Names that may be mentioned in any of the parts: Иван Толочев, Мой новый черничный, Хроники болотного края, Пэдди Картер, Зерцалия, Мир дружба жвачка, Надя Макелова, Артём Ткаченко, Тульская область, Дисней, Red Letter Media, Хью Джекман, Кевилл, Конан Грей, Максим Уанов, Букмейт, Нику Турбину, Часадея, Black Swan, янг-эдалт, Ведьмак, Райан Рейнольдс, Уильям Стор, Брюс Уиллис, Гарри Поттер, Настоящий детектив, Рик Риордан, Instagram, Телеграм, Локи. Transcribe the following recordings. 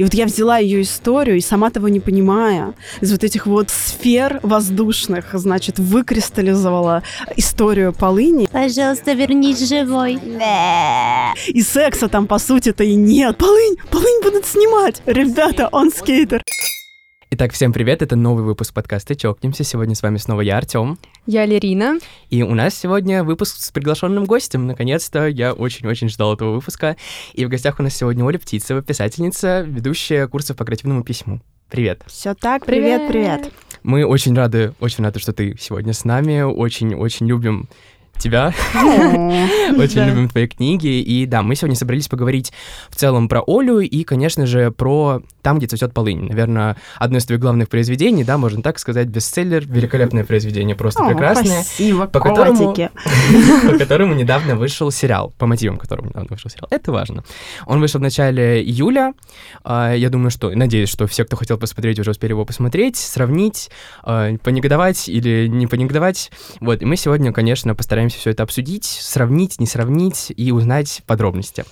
И вот я взяла ее историю, и сама того не понимая, из вот этих вот сфер воздушных, значит, выкристаллизовала историю полыни. Пожалуйста, вернись живой. И секса там, по сути-то, и нет. Полынь будут снимать. Ребята, он скейтер. Итак, всем привет, это новый выпуск подкаста «Чокнемся». Сегодня с вами снова я, Артём. Я, Лерина. И у нас сегодня выпуск с приглашенным гостем. Наконец-то, я очень-очень ждал этого выпуска. И в гостях у нас сегодня Оля Птицева, писательница, ведущая курсов по креативному письму. Привет. Все так, привет. Мы очень рады, что ты сегодня с нами. Очень-очень любим тебя. Очень любим твои книги. И да, мы сегодня собрались поговорить в целом про Олю и, конечно же, про «Там, где цветет полынь». Наверное, одно из твоих главных произведений, да, можно так сказать, бестселлер, великолепное произведение, просто прекрасное. Спасибо, котики. По которому недавно вышел сериал, по мотивам которого недавно вышел сериал. Это важно. Он вышел в начале июля. Я думаю, что, надеюсь, что все, кто хотел посмотреть, уже успели его посмотреть, сравнить, понегодовать или не понегодовать. Вот, и мы сегодня, конечно, постараемся все это обсудить, сравнить, не сравнить и узнать подробности.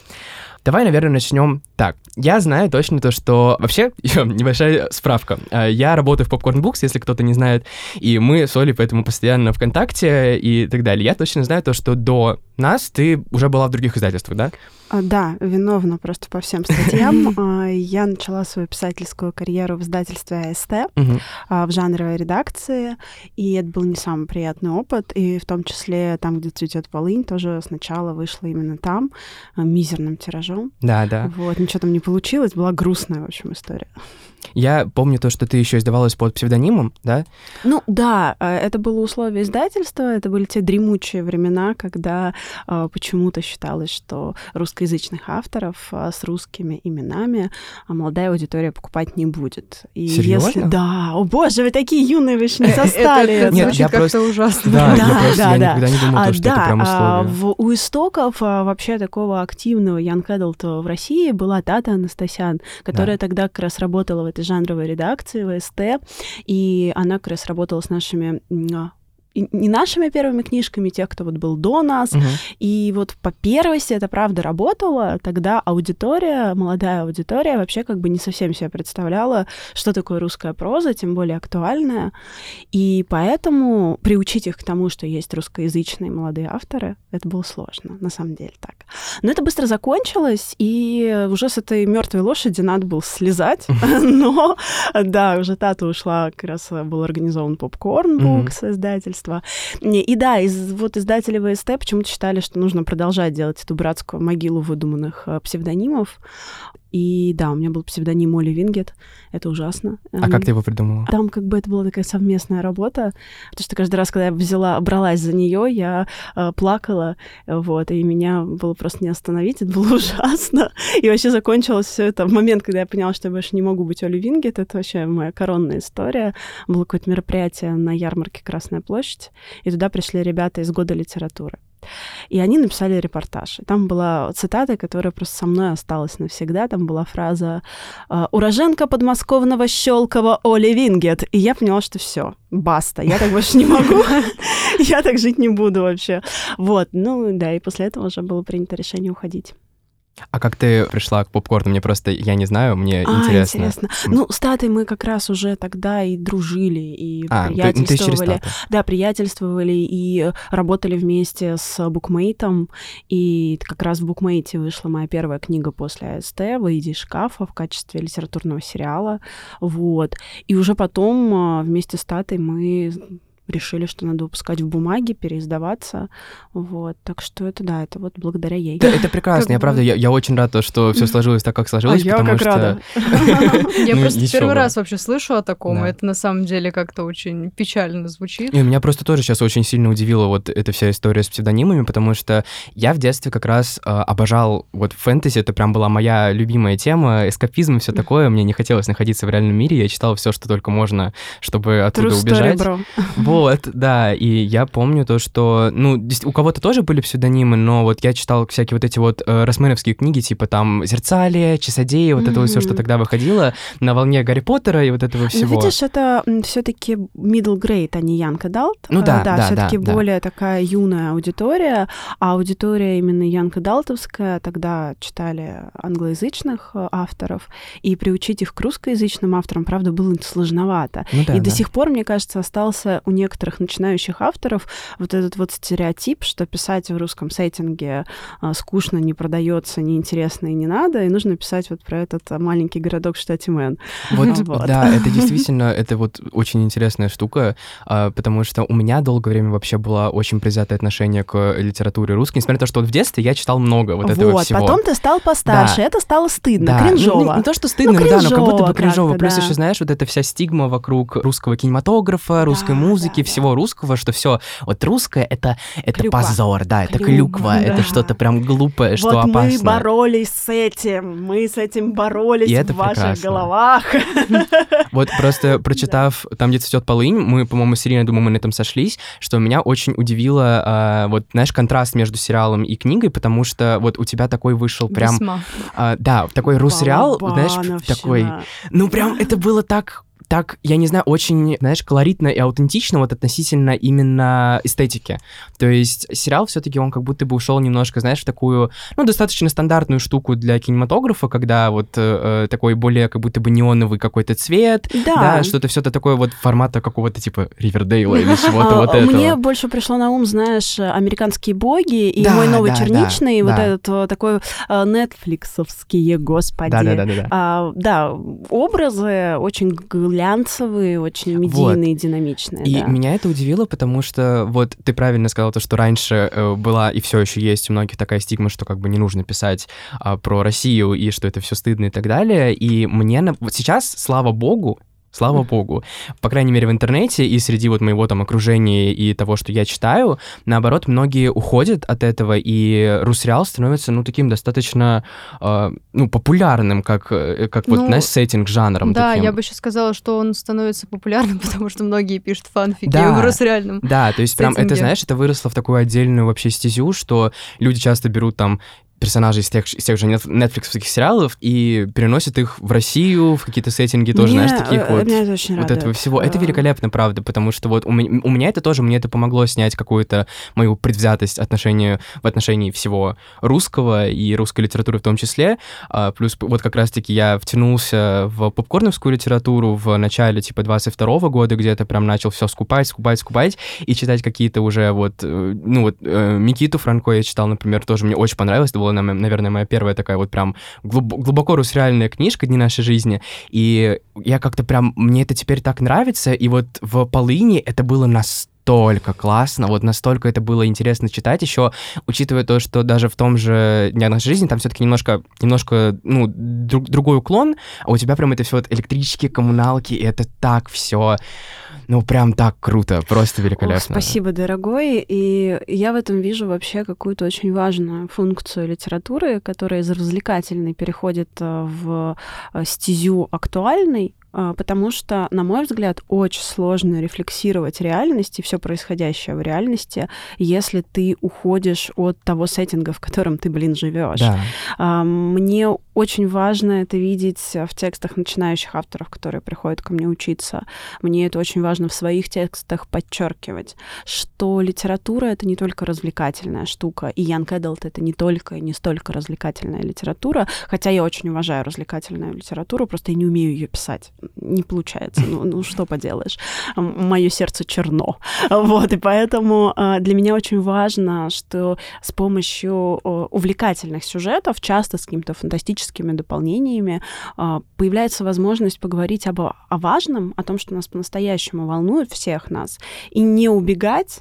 Давай, наверное, начнем так. Я знаю точно то, что... Вообще, небольшая справка. Я работаю в Popcorn Books, если кто-то не знает, и мы с Олей поэтому постоянно ВКонтакте и так далее. Я точно знаю то, что до нас ты уже была в других издательствах, да? Да, виновна просто по всем статьям. Я начала свою писательскую карьеру в издательстве АСТ, в жанровой редакции, и это был не самый приятный опыт, и в том числе «Там, где цветет полынь», тоже сначала вышла именно там, мизерным тиражом. Да. Вот, ничего там не получилось, была грустная, в общем, история. Я помню то, что ты еще издавалась под псевдонимом, да? Ну, да, это было условие издательства, это были те дремучие времена, когда почему-то считалось, что русскоязычных авторов с русскими именами молодая аудитория покупать не будет. И серьезно? Если... Да, о боже, вы такие юные, вы же не застали. Это звучит как-то ужасно. Да, я никогда не думала, что это прям условие. У истоков вообще такого активного Young Adult в России была Тата Анастасян, которая тогда как раз работала в этой жанровой редакции, в АСТ, и она как раз работала с нашими... не нашими первыми книжками, тех, кто вот был до нас. И вот по первости это правда работало. Тогда аудитория, молодая аудитория, вообще как бы не совсем себе представляла, что такое русская проза, тем более актуальная. И поэтому приучить их к тому, что есть русскоязычные молодые авторы, это было сложно, на самом деле так. Но это быстро закончилось, и уже с этой мертвой лошади надо было слезать. Но, да, уже Тата ушла, как раз был организован Popcorn Books, издательство. И да, вот издатели ВСТ почему-то считали, что нужно продолжать делать эту братскую могилу выдуманных псевдонимов. И да, у меня был псевдоним Оля Вингет. Это ужасно. А как ты его придумала? Там как бы это была такая совместная работа, потому что каждый раз, когда я бралась за нее, я плакала, вот, и меня было просто не остановить. Это было ужасно. И вообще закончилось все это в момент, когда я поняла, что я больше не могу быть Олей Вингет. Это вообще моя коронная история. Было какое-то мероприятие на ярмарке «Красная площадь», и туда пришли ребята из «Года литературы». И они написали репортаж. И там была цитата, которая просто со мной осталась навсегда. Там была фраза «Уроженка подмосковного Щелкова Оля Вингет». И я поняла, что все, баста, я так больше не могу. Я так жить не буду вообще. Вот, ну да, и после этого уже было принято решение уходить. А как ты пришла к попкорну? Мне просто, я не знаю, мне интересно. Интересно. Ну, с Татой мы как раз уже тогда и дружили, и приятельствовали. Да, приятельствовали и работали вместе с Букмейтом. И как раз в Букмейте вышла моя первая книга после АСТ «Выйди из шкафа» в качестве литературного сериала. Вот. И уже потом вместе с Татой мы... решили, что надо выпускать в бумаге, переиздаваться, вот, так что это, да, это вот благодаря ей. Да, это прекрасно, я правда, я очень рада, что все сложилось так, как сложилось, потому что... Я просто первый раз вообще слышу о таком, это на самом деле как-то очень печально звучит. И меня просто тоже сейчас очень сильно удивила вот эта вся история с псевдонимами, потому что я в детстве как раз обожал вот фэнтези, это прям была моя любимая тема, эскапизм и все такое, мне не хотелось находиться в реальном мире, я читал все, что только можно, чтобы оттуда убежать. Вот, да, и я помню то, что, ну, у кого-то тоже были псевдонимы, но вот я читал всякие вот эти вот росмановские книги, типа там «Зерцалия», «Часадея», вот это вот все, что тогда выходило на волне Гарри Поттера и вот этого всего. Ну, видишь, это все-таки middle grade, а не young adult. Ну да, да, да. Все-таки да, более такая юная аудитория, а аудитория именно young adult'овская, тогда читали англоязычных авторов, и приучить их к русскоязычным авторам, правда, было сложновато. Ну, да, и да, до сих пор, мне кажется, остался у некоторых начинающих авторов вот этот вот стереотип, что писать в русском сеттинге скучно, не продается, неинтересно и не надо, и нужно писать вот про этот маленький городок в штате Мэн. Вот, да, это действительно, это вот очень интересная штука, потому что у меня долгое время вообще было очень предвзятое отношение к литературе русской, несмотря на то, что вот в детстве я читал много вот этого всего. Вот, потом ты стал постарше, да, это стало стыдно, да, кринжово. Ну, не то, что стыдно, ну, да, но как будто бы кринжово. Плюс еще, знаешь, вот эта вся стигма вокруг русского кинематографа, русской музыки, всего русского, что все вот русское — это позор, да, это клюква, да, это что-то прям глупое, вот что опасное. Вот мы боролись с этим, в ваших головах. Вот просто прочитав «Там, где цветет полынь», мы, по-моему, с Ириной, думаю, мы на этом сошлись, что меня очень удивило, вот, знаешь, контраст между сериалом и книгой, потому что вот у тебя такой вышел прям... Да, такой русреал, знаешь, такой... Ну, прям это было так, я не знаю, очень, знаешь, колоритно и аутентично вот относительно именно эстетики. То есть сериал все-таки он как будто бы ушел немножко, знаешь, в такую, ну, достаточно стандартную штуку для кинематографа, когда вот такой более как будто бы неоновый какой-то цвет, да, что-то все-то такое вот формата какого-то типа Ривердейла или чего-то вот этого. Мне больше пришло на ум, знаешь, «Американские боги» и «Мой новый черничный», вот этот такой нетфликсовский, господи. Да, образы очень глянцевые, очень медийные, вот, динамичные. И да, меня это удивило, потому что вот ты правильно сказала то, что раньше была и все еще есть у многих такая стигма, что как бы не нужно писать про Россию и что это все стыдно и так далее. И мне вот сейчас, слава богу, по крайней мере в интернете и среди вот моего там окружения и того, что я читаю, наоборот, многие уходят от этого, и русреал становится, ну, таким достаточно, ну, популярным, как ну, вот, знаешь, сеттинг жанром. Да, таким. Я бы еще сказала, что он становится популярным, потому что многие пишут фанфики, да, в русреальном. Да, то есть прям сеттинге. Это, знаешь, это выросло в такую отдельную вообще стезю, что люди часто берут там персонажей из тех же нетфликсовских сериалов и переносят их в Россию, в какие-то сеттинги тоже, знаешь, таких вот. Меня это очень радует. Вот этого всего. Это великолепно, правда, потому что вот у меня это тоже, мне это помогло снять какую-то мою предвзятость в отношении всего русского и русской литературы в том числе. Плюс вот как раз-таки я втянулся в попкорновскую литературу в начале типа 22-го года, где-то прям начал все скупать и читать какие-то уже вот... Ну вот Микиту Франко я читал, например, тоже мне очень понравилось. Это была, наверное, моя первая такая вот прям глубоко русреальная книжка «Дни нашей жизни», и я как-то прям, мне это теперь так нравится, и вот в «Полыни» это было настолько классно, вот настолько это было интересно читать, еще учитывая то, что даже в том же «Дня нашей жизни» там все-таки немножко ну, другой уклон, а у тебя прям это все вот электрички, коммуналки, и это так все... Ну, прям так круто, просто великолепно. Ох, спасибо, дорогой. И я в этом вижу вообще какую-то очень важную функцию литературы, которая из развлекательной переходит в стезю актуальной, потому что, на мой взгляд, очень сложно рефлексировать реальность и все происходящее в реальности, если ты уходишь от того сеттинга, в котором ты, живешь. Да. Мне очень важно это видеть в текстах начинающих авторов, которые приходят ко мне учиться. Мне это очень важно в своих текстах подчеркивать, что литература — это не только развлекательная штука, и young adult — это не только и не столько развлекательная литература, хотя я очень уважаю развлекательную литературу, просто я не умею ее писать. Не получается, ну что поделаешь, мое сердце черно, вот, и поэтому для меня очень важно, что с помощью увлекательных сюжетов, часто с какими-то фантастическими дополнениями, появляется возможность поговорить о важном, о том, что нас по-настоящему волнует, всех нас, и не убегать,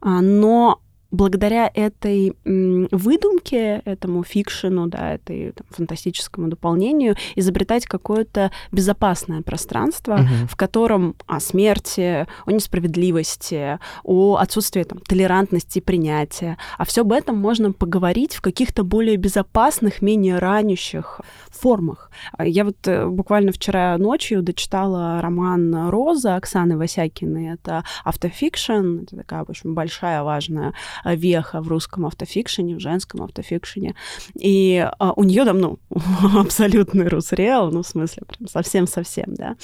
но благодаря этой выдумке, этому фикшену, да, этой там, фантастическому дополнению, изобретать какое-то безопасное пространство, в котором о смерти, о несправедливости, о отсутствии там, толерантности, принятия, а все об этом можно поговорить в каких-то более безопасных, менее ранящих формах. Я вот буквально вчера ночью дочитала роман «Розы» Оксаны Васякиной. Это автофикшн, это такая, в общем, большая, важная веха в русском автофикшене, в женском автофикшене. И у нее давно абсолютный русреал, ну, в смысле, прям совсем-совсем, да.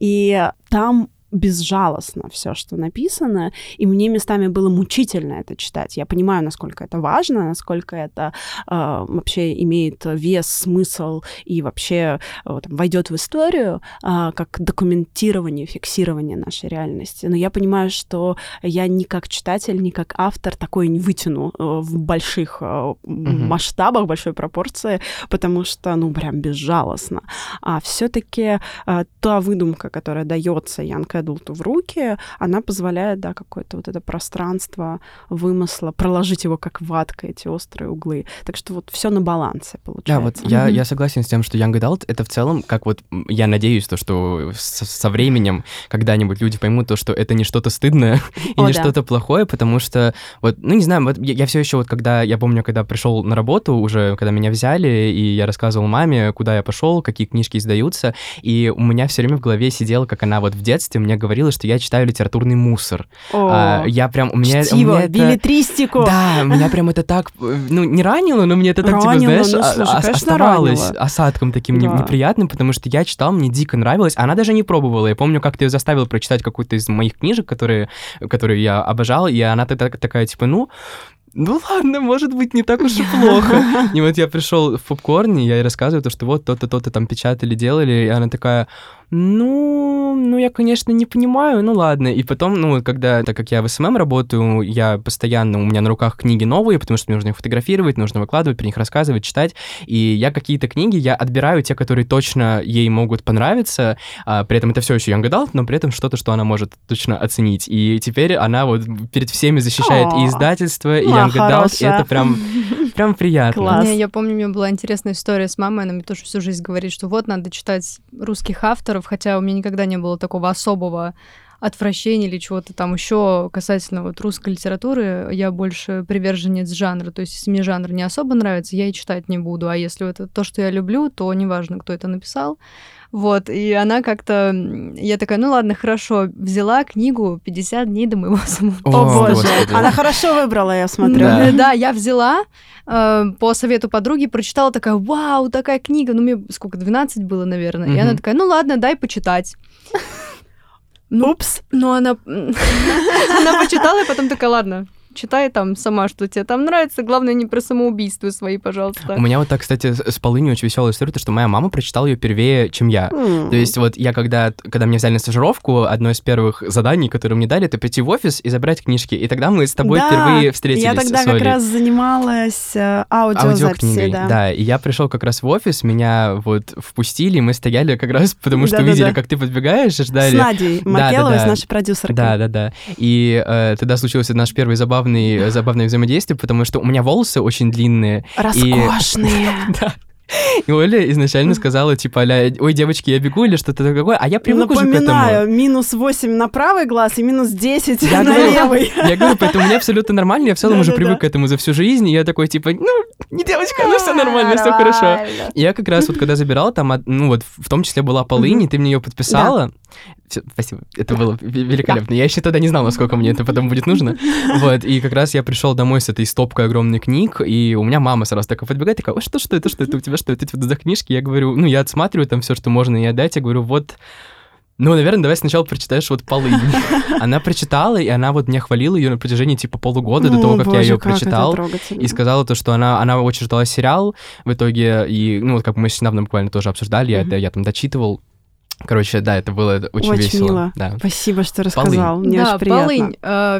И там безжалостно все, что написано, и мне местами было мучительно это читать. Я понимаю, насколько это важно, насколько это вообще имеет вес, смысл и вообще войдет в историю как документирование, фиксирование нашей реальности. Но я понимаю, что я ни как читатель, ни как автор такое не вытяну в больших масштабах, большой пропорции, потому что, ну, прям безжалостно. А все-таки та выдумка, которая дается Янка Эдулту в руки, она позволяет, да, какое-то вот это пространство вымысла, проложить его как ватка, эти острые углы. Так что вот все на балансе получается. Да, вот я согласен с тем, что Young Adult — это в целом, как вот я надеюсь, то, что со временем когда-нибудь люди поймут то, что это не что-то стыдное и не что-то плохое, потому что вот, ну, не знаю, вот я все еще вот когда, я помню, когда пришел на работу уже, когда меня взяли, и я рассказывал маме, куда я пошел, какие книжки издаются, и у меня все время в голове сидела, как она вот в детстве мне говорила, что я читаю литературный мусор. Я прям... Чтиво, билетристику. Да, меня прям это так... Ну, не ранило, но мне это так, типа, знаешь, оставалось осадком таким неприятным, потому что я читал, мне дико нравилось. Она даже не пробовала. Я помню, как ты ее заставил прочитать какую-то из моих книжек, которые я обожал, и она такая, типа, ну ладно, может быть, не так уж и плохо. И вот я пришел в попкорн, и я ей рассказываю, что вот то-то там печатали, делали, и она такая... Ну, я, конечно, не понимаю, ну ладно. И потом, когда, так как я в СММ работаю, я постоянно, у меня на руках книги новые, потому что мне нужно их фотографировать, нужно выкладывать, про них рассказывать, читать. И я какие-то книги, я отбираю те, которые точно ей могут понравиться, при этом это все еще Young Adult, но при этом что-то, что она может точно оценить. И теперь она вот перед всеми защищает и издательство, и Young Adult, и это прям приятно. Класс. Я помню, у меня была интересная история с мамой, она мне тоже всю жизнь говорит, что вот надо читать русских авторов, хотя у меня никогда не было такого особого отвращения или чего-то там еще касательно вот русской литературы. Я больше приверженец жанра, то есть если мне жанр не особо нравится, я и читать не буду, а если это то, что я люблю, то неважно, кто это написал. Вот, и она как-то... Я такая, ну ладно, хорошо, взяла книгу «50 дней до моего самоубийства». О, боже, она хорошо выбрала, я смотрю. Да, я взяла по совету подруги, прочитала, такая, вау, такая книга, мне сколько, 12 было, наверное. И она такая, ну ладно, дай почитать. Упс. Ну, она почитала, и потом такая, ладно, читай там сама, что тебе там нравится. Главное, не про самоубийства свои, пожалуйста. У меня вот так, кстати, с полынью очень веселая история, то, что моя мама прочитала ее первее, чем я. То есть вот я, когда меня взяли на стажировку, одно из первых заданий, которые мне дали, это прийти в офис и забрать книжки. И тогда мы с тобой впервые встретились. Я тогда как раз занималась аудиозаписью. Да, и я пришел как раз в офис, меня вот впустили, мы стояли как раз, потому что видели, как ты подбегаешь, и ждали. С Надей Макеловой, с нашей продюсеркой. Да. И тогда случилось наш первый забав забавное взаимодействие, потому что у меня волосы очень длинные. Роскошные. И Оля изначально сказала, типа, ой, девочки, я бегу или что-то такое, а я привык уже к этому. Напоминаю, минус 8 на правый глаз и минус 10 на левый. Я говорю, поэтому мне абсолютно нормально, я в целом уже привык к этому за всю жизнь, и я такой, типа, не девочка, ну все нормально, все хорошо. Я как раз вот когда забирал, там, в том числе была полынь, и ты мне ее подписала. Спасибо, это было великолепно. Я еще тогда не знал, насколько мне это потом будет нужно. Вот, и как раз я пришел домой с этой стопкой огромных книг, и у меня мама сразу такая подбегает, такая, что это у тебя, что это за книжки? Я говорю, я отсматриваю там все, что можно ей отдать, я говорю, вот... наверное, давай сначала прочитаешь «Полынь». Она прочитала, и она вот меня хвалила ее на протяжении типа полугода до того, как я ее прочитал. И сказала то, что она очень ждала сериал в итоге, и, как мы с недавно буквально тоже обсуждали, я там дочитывал. Короче, да, это было очень весело. Мило. Да. Спасибо, что рассказал. Полынь. Мне очень приятно. Полынь.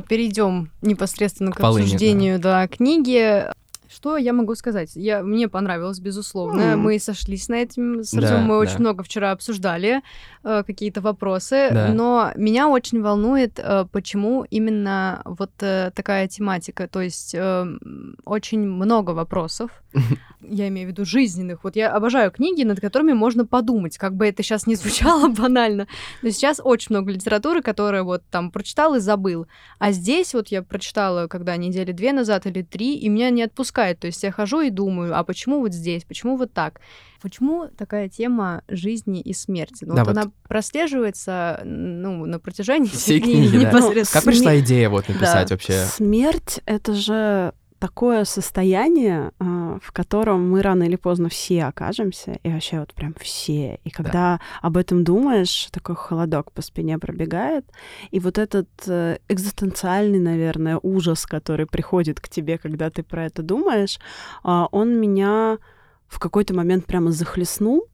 Перейдем непосредственно к обсуждению книги. Что я могу сказать? Мне понравилось, безусловно. Мы сошлись на этом. Мы очень много вчера обсуждали какие-то вопросы. Да. Но меня очень волнует, почему именно вот такая тематика. То есть очень много вопросов. Я имею в виду жизненных. Вот я обожаю книги, над которыми можно подумать. Как бы это сейчас не звучало банально. Но сейчас очень много литературы, которую вот там прочитал и забыл. А здесь вот я прочитала, когда недели 2 назад или 3, и меня не отпускает. То есть я хожу и думаю, а почему вот здесь, почему вот так? Почему такая тема жизни и смерти? Ну, да, вот она прослеживается на протяжении всей книги. Непосредственно. Как пришла идея вот написать вообще? Смерть — это же такое состояние, в котором мы рано или поздно все окажемся, и вообще вот прям все. И когда об этом думаешь, такой холодок по спине пробегает, и вот этот экзистенциальный, наверное, ужас, который приходит к тебе, когда ты про это думаешь, он меня в какой-то момент прямо захлестнул.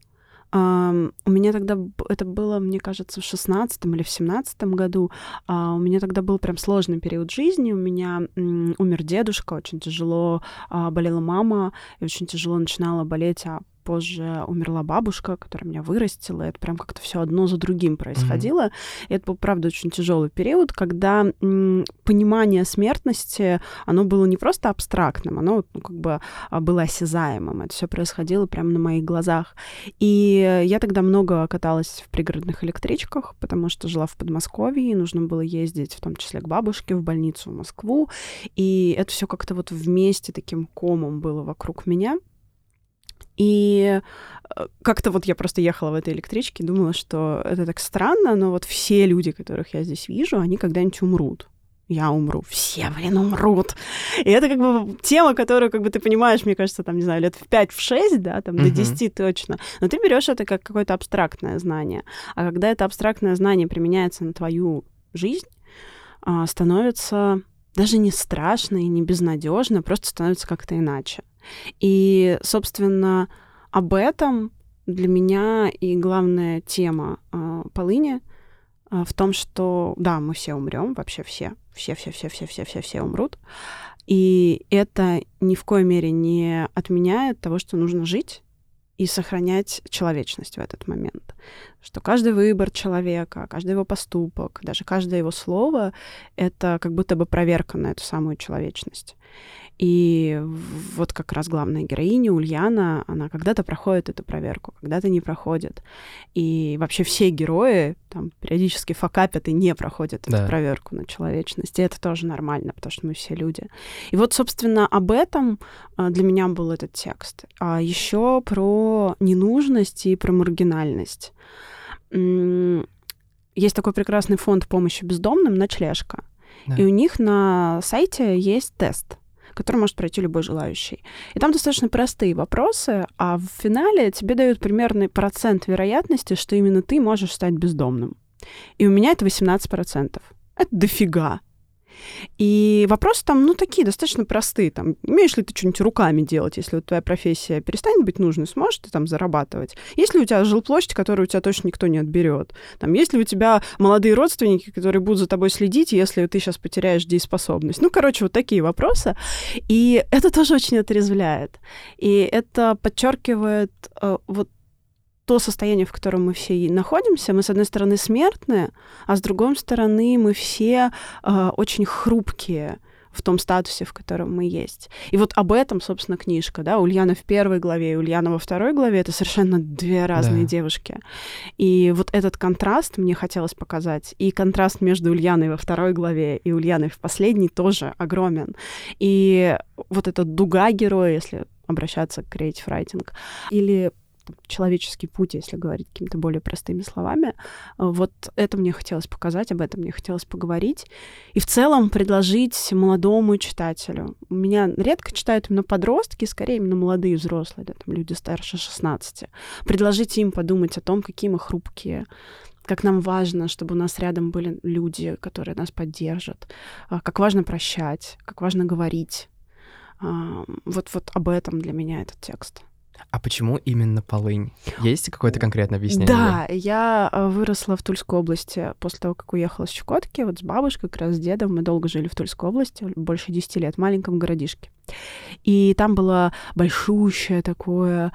У меня тогда, это было, мне кажется, в 16-м или в 17-м году, у меня тогда был прям сложный период жизни, у меня умер дедушка, очень тяжело болела мама, и очень тяжело начинала болеть, а позже умерла бабушка, которая меня вырастила, это прям как-то все одно за другим происходило, и это был, правда, очень тяжелый период, когда понимание смертности, оно было не просто абстрактным, оно как бы было осязаемым, это все происходило прямо на моих глазах, и я тогда много каталась в пригородных электричках, потому что жила в Подмосковье, и нужно было ездить, в том числе к бабушке, в больницу, в Москву, и это все как-то вот вместе таким комом было вокруг меня. И как-то вот я просто ехала в этой электричке, думала, что это так странно, но вот все люди, которых я здесь вижу, они когда-нибудь умрут. Я умру. Все, умрут. И это как бы тема, которую, как бы ты понимаешь, мне кажется, там, не знаю, лет в 5-6, да, там, до 10 точно. Но ты берешь это как какое-то абстрактное знание. А когда это абстрактное знание применяется на твою жизнь, становится даже не страшно и не безнадежно, просто становится как-то иначе. И, собственно, об этом для меня и главная тема полыни в том, что, да, мы все умрем, вообще все умрут, и это ни в коей мере не отменяет того, что нужно жить и сохранять человечность в этот момент, что каждый выбор человека, каждый его поступок, даже каждое его слово — это как будто бы проверка на эту самую человечность. И вот как раз главная героиня, Ульяна, она когда-то проходит эту проверку, когда-то не проходит. И вообще все герои там периодически факапят и не проходят эту проверку на человечность. И это тоже нормально, потому что мы все люди. И вот, собственно, об этом для меня был этот текст. А еще про ненужность и про маргинальность. Есть такой прекрасный фонд помощи бездомным «Ночлежка». Да. И у них на сайте есть тест, который может пройти любой желающий. И там достаточно простые вопросы, а в финале тебе дают примерный процент вероятности, что именно ты можешь стать бездомным. И у меня это 18%. Это дофига. И вопросы там, такие достаточно простые. Там, умеешь ли ты что-нибудь руками делать, если вот твоя профессия перестанет быть нужной, сможешь ты там зарабатывать? Есть ли у тебя жилплощадь, которую у тебя точно никто не отберет? Там, есть ли у тебя молодые родственники, которые будут за тобой следить, если ты сейчас потеряешь дееспособность? Вот такие вопросы. И это тоже очень отрезвляет. И это подчеркивает то состояние, в котором мы все находимся. Мы, с одной стороны, смертные, а с другой стороны, мы все очень хрупкие в том статусе, в котором мы есть. И вот об этом, собственно, книжка. Да? Ульяна в первой главе и Ульяна во второй главе — это совершенно две разные девушки. И вот этот контраст мне хотелось показать. И контраст между Ульяной во второй главе и Ульяной в последней тоже огромен. И вот эта дуга героя, если обращаться к creative writing, или человеческий путь, если говорить какими-то более простыми словами. Вот это мне хотелось показать, об этом мне хотелось поговорить. И в целом предложить молодому читателю. Меня редко читают именно подростки, скорее именно молодые взрослые, да, там люди старше 16. Предложить им подумать о том, какие мы хрупкие, как нам важно, чтобы у нас рядом были люди, которые нас поддержат, как важно прощать, как важно говорить. Вот об этом для меня этот текст. А почему именно полынь? Есть какое-то конкретное объяснение? Да, я выросла в Тульской области после того, как уехала с Чукотки. Вот с бабушкой, как раз с дедом. Мы долго жили в Тульской области, больше 10 лет, в маленьком городишке. И там было большущее такое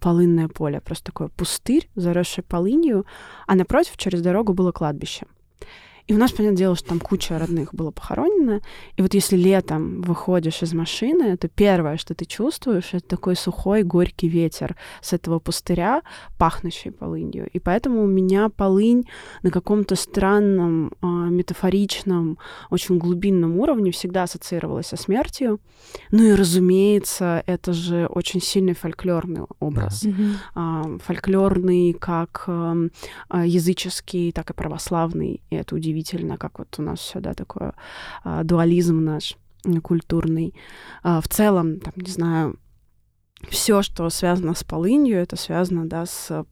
полынное поле, просто такой пустырь, заросший полынью. А напротив, через дорогу, было кладбище. И у нас, понятное дело, что там куча родных было похоронено. И вот если летом выходишь из машины, то первое, что ты чувствуешь, это такой сухой, горький ветер с этого пустыря, пахнущий полынью. И поэтому у меня полынь на каком-то странном, метафоричном, очень глубинном уровне всегда ассоциировалась со смертью. Ну и, разумеется, это же очень сильный фольклорный образ. Да. Фольклорный как языческий, так и православный. И это удивительно. Удивительно, как вот у нас всегда такой дуализм наш культурный. В целом, там, не знаю, все, что связано с полынью, это связано, да, с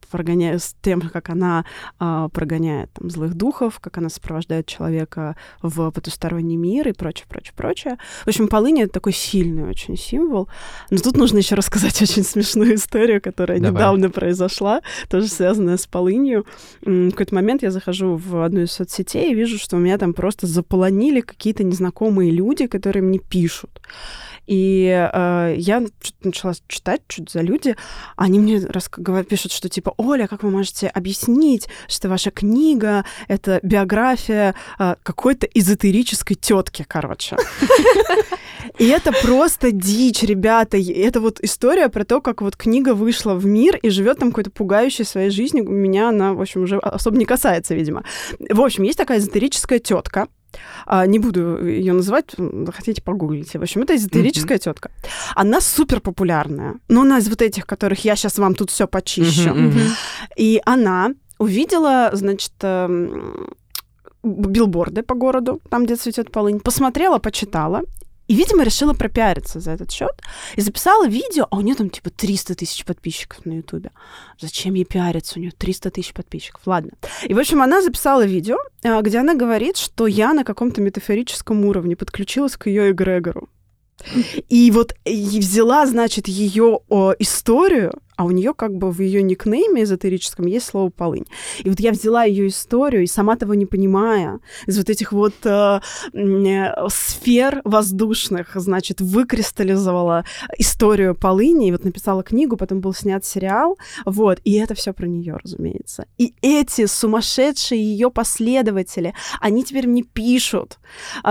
тем, как она прогоняет там злых духов, как она сопровождает человека в потусторонний мир и прочее, прочее, прочее. В общем, полынь — это такой сильный очень символ. Но тут нужно еще рассказать очень смешную историю, которая недавно произошла, тоже связанная с полынью. В какой-то момент я захожу в одну из соцсетей и вижу, что у меня там просто заполонили какие-то незнакомые люди, которые мне пишут. И я начала читать, что за люди. Они мне пишут, что типа, Оля, как вы можете объяснить, что ваша книга — это биография какой-то эзотерической тетки, короче. И это просто дичь, ребята. Это вот история про то, как вот книга вышла в мир и живет там какой-то пугающей своей жизнью. Меня она, в общем, уже особо не касается, видимо. В общем, есть такая эзотерическая тетка. Не буду ее называть, хотите погуглите. В общем, это эзотерическая тетка. Она супер популярная, но она из вот этих, которых я сейчас вам тут все почищу. И она увидела, значит, билборды по городу, там, где цветет полынь, посмотрела, почитала. И, видимо, решила пропиариться за этот счет и записала видео, а у нее там типа 300 тысяч подписчиков на Ютубе. Зачем ей пиариться? У нее 300 тысяч подписчиков. Ладно. И, в общем, она записала видео, где она говорит, что я на каком-то метафорическом уровне подключилась к ее эгрегору. И вот и взяла, значит, ее историю, а у нее как бы в ее никнейме эзотерическом есть слово «полынь». И вот я взяла ее историю, и сама того не понимая, из вот этих вот сфер воздушных, значит, выкристаллизовала историю полыни, и вот написала книгу, потом был снят сериал, вот, и это все про нее, разумеется. И эти сумасшедшие ее последователи, они теперь мне пишут,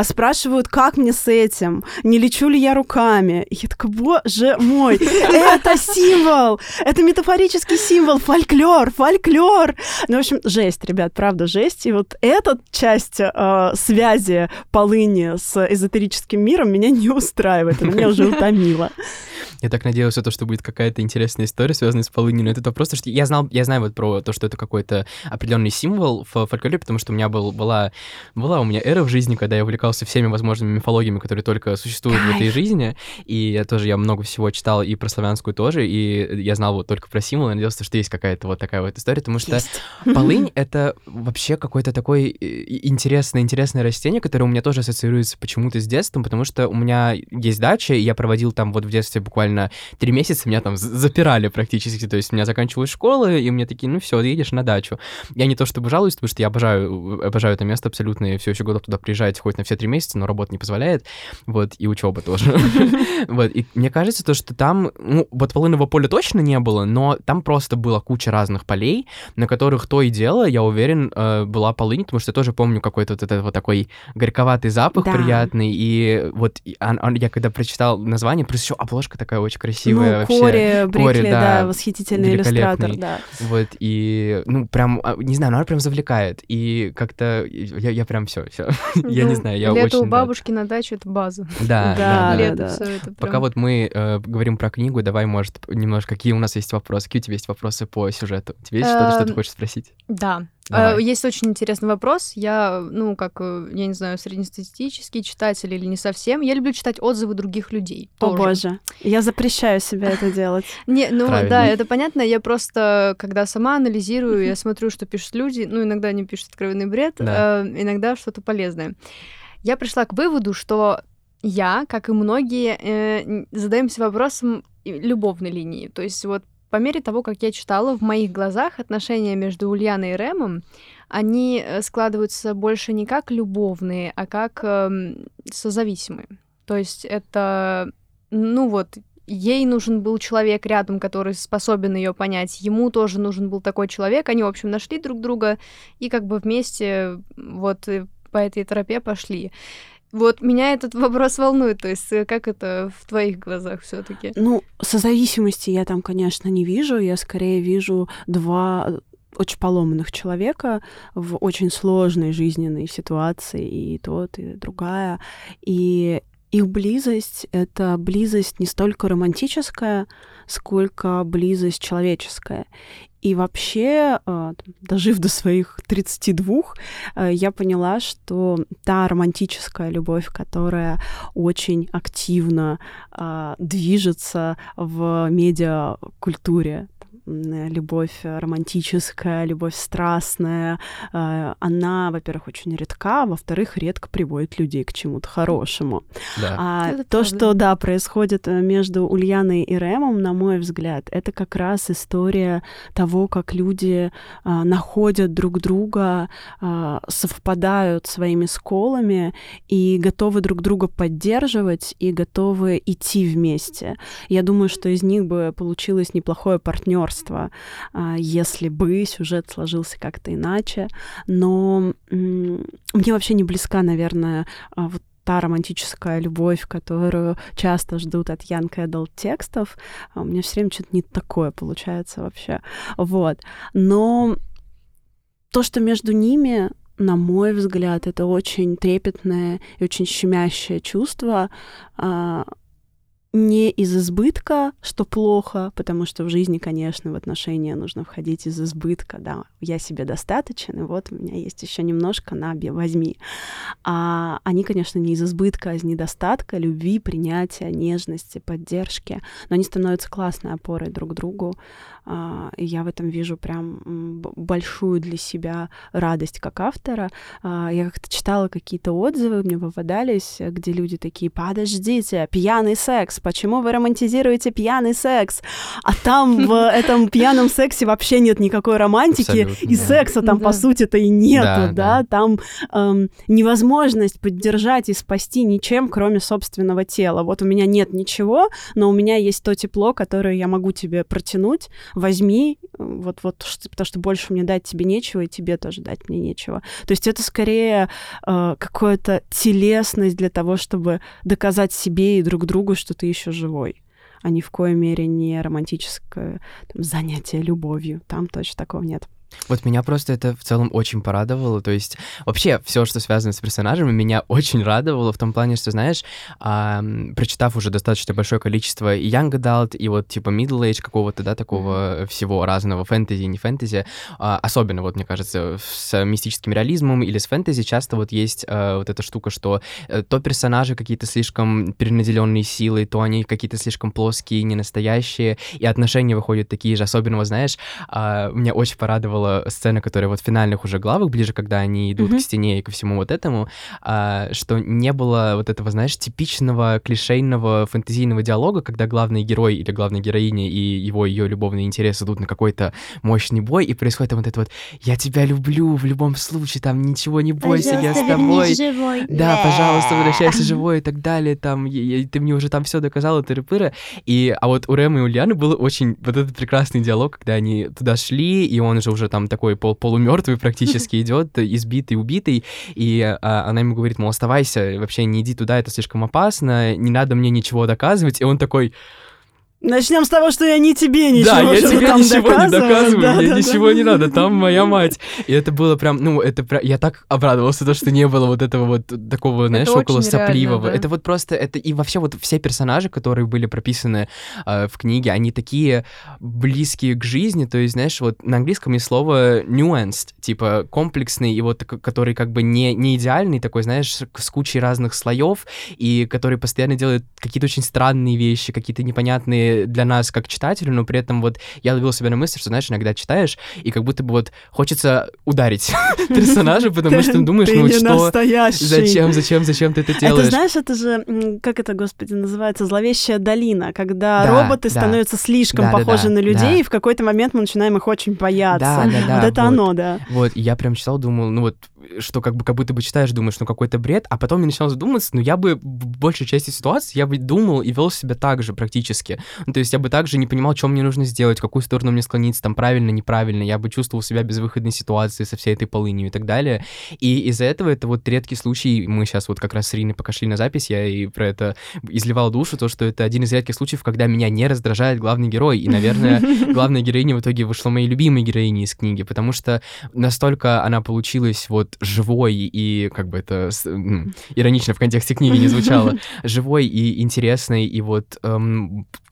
спрашивают, как мне с этим, не лечу ли я руками. И я такая, боже мой, это символ! Это метафорический символ, фольклор. Ну, в общем, жесть, ребят, правда, жесть. И вот эта часть связи полыни с эзотерическим миром меня не устраивает, она меня уже утомила. Я так надеялась, что будет какая-то интересная история, связанная с полынью, но это просто, что я знаю вот про то, что это какой-то определенный символ в фольклоре, потому что у меня была эра в жизни, когда я увлекался всеми возможными мифологиями, которые только существуют в этой жизни, и я много всего читал и про славянскую тоже, и я знал вот только про символы, надеялся, что есть какая-то вот такая вот история, потому что полынь — это вообще какое-то такое интересное растение, которое у меня тоже ассоциируется почему-то с детством, потому что у меня есть дача, и я проводил там вот в детстве буквально 3 месяца, меня там запирали практически, то есть у меня заканчивалась школа, и мне такие, ну все, едешь на дачу. Я не то чтобы жалуюсь, потому что я обожаю это место абсолютно, и все еще годов туда приезжать хоть на все 3 месяца, но работа не позволяет, вот, и учеба тоже. Вот, и мне кажется, то, что там, ну, вот полынного поля точно не было, но там просто была куча разных полей, на которых то и дело, я уверен, была полынь, потому что я тоже помню какой-то вот этот вот такой горьковатый запах приятный, и вот я когда прочитал название, плюс еще обложка такая очень красивая вообще. Кори Брихли, да, восхитительный иллюстратор, да. Вот, и, ну, прям, не знаю, она прям завлекает, и как-то я прям все, я не знаю, я очень... Лето у бабушки на даче — это база. Да. Пока вот мы говорим про книгу, давай, может, немножко, какие у нас есть вопросы, какие у тебя есть вопросы по сюжету? Тебе есть что-то, что ты хочешь спросить? Да. Давай. Есть очень интересный вопрос. Я, я не знаю, среднестатистический читатель или не совсем. Я люблю читать отзывы других людей. О, боже. Я запрещаю себе это делать. Да, это понятно. Я просто, когда сама анализирую, я смотрю, что пишут люди. Ну, иногда они пишут откровенный бред, иногда что-то полезное. Я пришла к выводу, что я, как и многие, задаемся вопросом любовной линии. То есть вот по мере того, как я читала, в моих глазах отношения между Ульяной и Рэмом, они складываются больше не как любовные, а как созависимые. То есть это, ну вот, ей нужен был человек рядом, который способен ее понять, ему тоже нужен был такой человек, они, в общем, нашли друг друга и как бы вместе вот по этой тропе пошли. Вот меня этот вопрос волнует, то есть как это в твоих глазах всё-таки? Ну, созависимости я там, конечно, не вижу, я скорее вижу два очень поломанных человека в очень сложной жизненной ситуации, и тот, и другая, и их близость — это близость не столько романтическая, сколько близость человеческая. И вообще, дожив до своих 32, я поняла, что та романтическая любовь, которая очень активно движется в медиакультуре, любовь романтическая, любовь страстная, она, во-первых, очень редка, во-вторых, редко приводит людей к чему-то хорошему. Да. То, что, да, происходит между Ульяной и Рэмом, на мой взгляд, это как раз история того, как люди находят друг друга, совпадают своими сколами и готовы друг друга поддерживать и готовы идти вместе. Я думаю, что из них бы получилось неплохое партнерство, если бы сюжет сложился как-то иначе. Но мне вообще не близка, наверное, вот та романтическая любовь, которую часто ждут от Young Adult текстов. У меня все время что-то не такое получается вообще. Вот. Но то, что между ними, на мой взгляд, это очень трепетное и очень щемящее чувство, не из избытка, что плохо, потому что в жизни, конечно, в отношения нужно входить из избытка, да, я себе достаточен, и вот у меня есть еще немножко, на, возьми. А они, конечно, не из избытка, а из недостатка любви, принятия, нежности, поддержки, но они становятся классной опорой друг другу, и я в этом вижу прям большую для себя радость как автора. Я как-то читала какие-то отзывы, мне попадались, где люди такие: подождите, пьяный секс, почему вы романтизируете пьяный секс? А там в этом пьяном сексе вообще нет никакой романтики, абсолютно, и да, секса там, да, по сути-то и нету, да. Там невозможность поддержать и спасти ничем, кроме собственного тела. Вот у меня нет ничего, но у меня есть то тепло, которое я могу тебе протянуть, возьми, вот, потому что больше мне дать тебе нечего, и тебе тоже дать мне нечего. То есть это скорее какая-то телесность для того, чтобы доказать себе и друг другу, что ты еще живой, а ни в коей мере не романтическое там занятие любовью. Там точно такого нет. Вот меня просто это в целом очень порадовало. То есть вообще все, что связано с персонажами, меня очень радовало в том плане, что, знаешь, прочитав уже достаточно большое количество и Young Adult, и вот типа Middle Age какого-то, да, такого всего разного, фэнтези, не фэнтези, особенно, вот мне кажется, с мистическим реализмом или с фэнтези часто вот есть вот эта штука, что то персонажи какие-то слишком перенаделенные силой, то они какие-то слишком плоские, ненастоящие, и отношения выходят такие же. Особенно, вот, знаешь, меня очень порадовало сцена, которая вот в финальных уже главах, ближе, когда они идут к стене и ко всему вот этому, что не было вот этого, знаешь, типичного клишейного фэнтезийного диалога, когда главный герой или главная героиня и его, ее любовные интересы идут на какой-то мощный бой, и происходит вот это вот: я тебя люблю в любом случае, там, ничего не бойся, пожалуйста, я с тобой. Живой. Да, пожалуйста, возвращайся живой и так далее, там, ты мне уже там все доказала, тыры-пыры. А вот у Рэма и Ульяны был очень вот этот прекрасный диалог, когда они туда шли, и он уже там такой полумертвый практически идет, избитый, убитый, и она ему говорит, мол, оставайся, вообще не иди туда, это слишком опасно, не надо мне ничего доказывать, и он такой... Начнем с того, что я не тебе ничего доказываю. Да, я тебе ничего не доказываю, мне ничего не надо, там моя мать. И это было прям, ну, это прям, я так обрадовался, то, что не было вот этого вот такого, знаешь, около сопливого. Да. Это вот просто, это и вообще вот все персонажи, которые были прописаны в книге, они такие близкие к жизни, то есть, знаешь, вот на английском есть слово nuanced, типа комплексный, и вот который как бы не идеальный, такой, знаешь, с кучей разных слоев, и который постоянно делает какие-то очень странные вещи, какие-то непонятные важные для нас как читателю, но при этом вот я ловил себя на мысли, что, знаешь, иногда читаешь, и как будто бы вот хочется ударить персонажа, потому что думаешь, ну что, зачем ты это делаешь? Это, знаешь, это же, как это, господи, называется, зловещая долина, когда роботы становятся слишком похожи на людей, и в какой-то момент мы начинаем их очень бояться. Вот это оно, да. Вот, я прям читал, думал, ну вот, что как бы как будто бы читаешь, думаешь, ну какой-то бред, а потом я начал задуматься, ну я бы в большей части ситуации, я бы думал и вел себя так же практически. Ну, то есть я бы также не понимал, что мне нужно сделать, в какую сторону мне склониться, там правильно, неправильно, я бы чувствовал себя в безвыходной ситуации со всей этой полынью и так далее. И из-за этого это вот редкий случай, мы сейчас вот как раз с Риной пока шли на запись, я и про это изливал душу, то, что это один из редких случаев, когда меня не раздражает главный герой, и, наверное, главная героиня в итоге вышла моей любимой героиней из книги, потому что настолько она получилась вот живой и, как бы это иронично в контексте книги не звучало, живой и интересной, и вот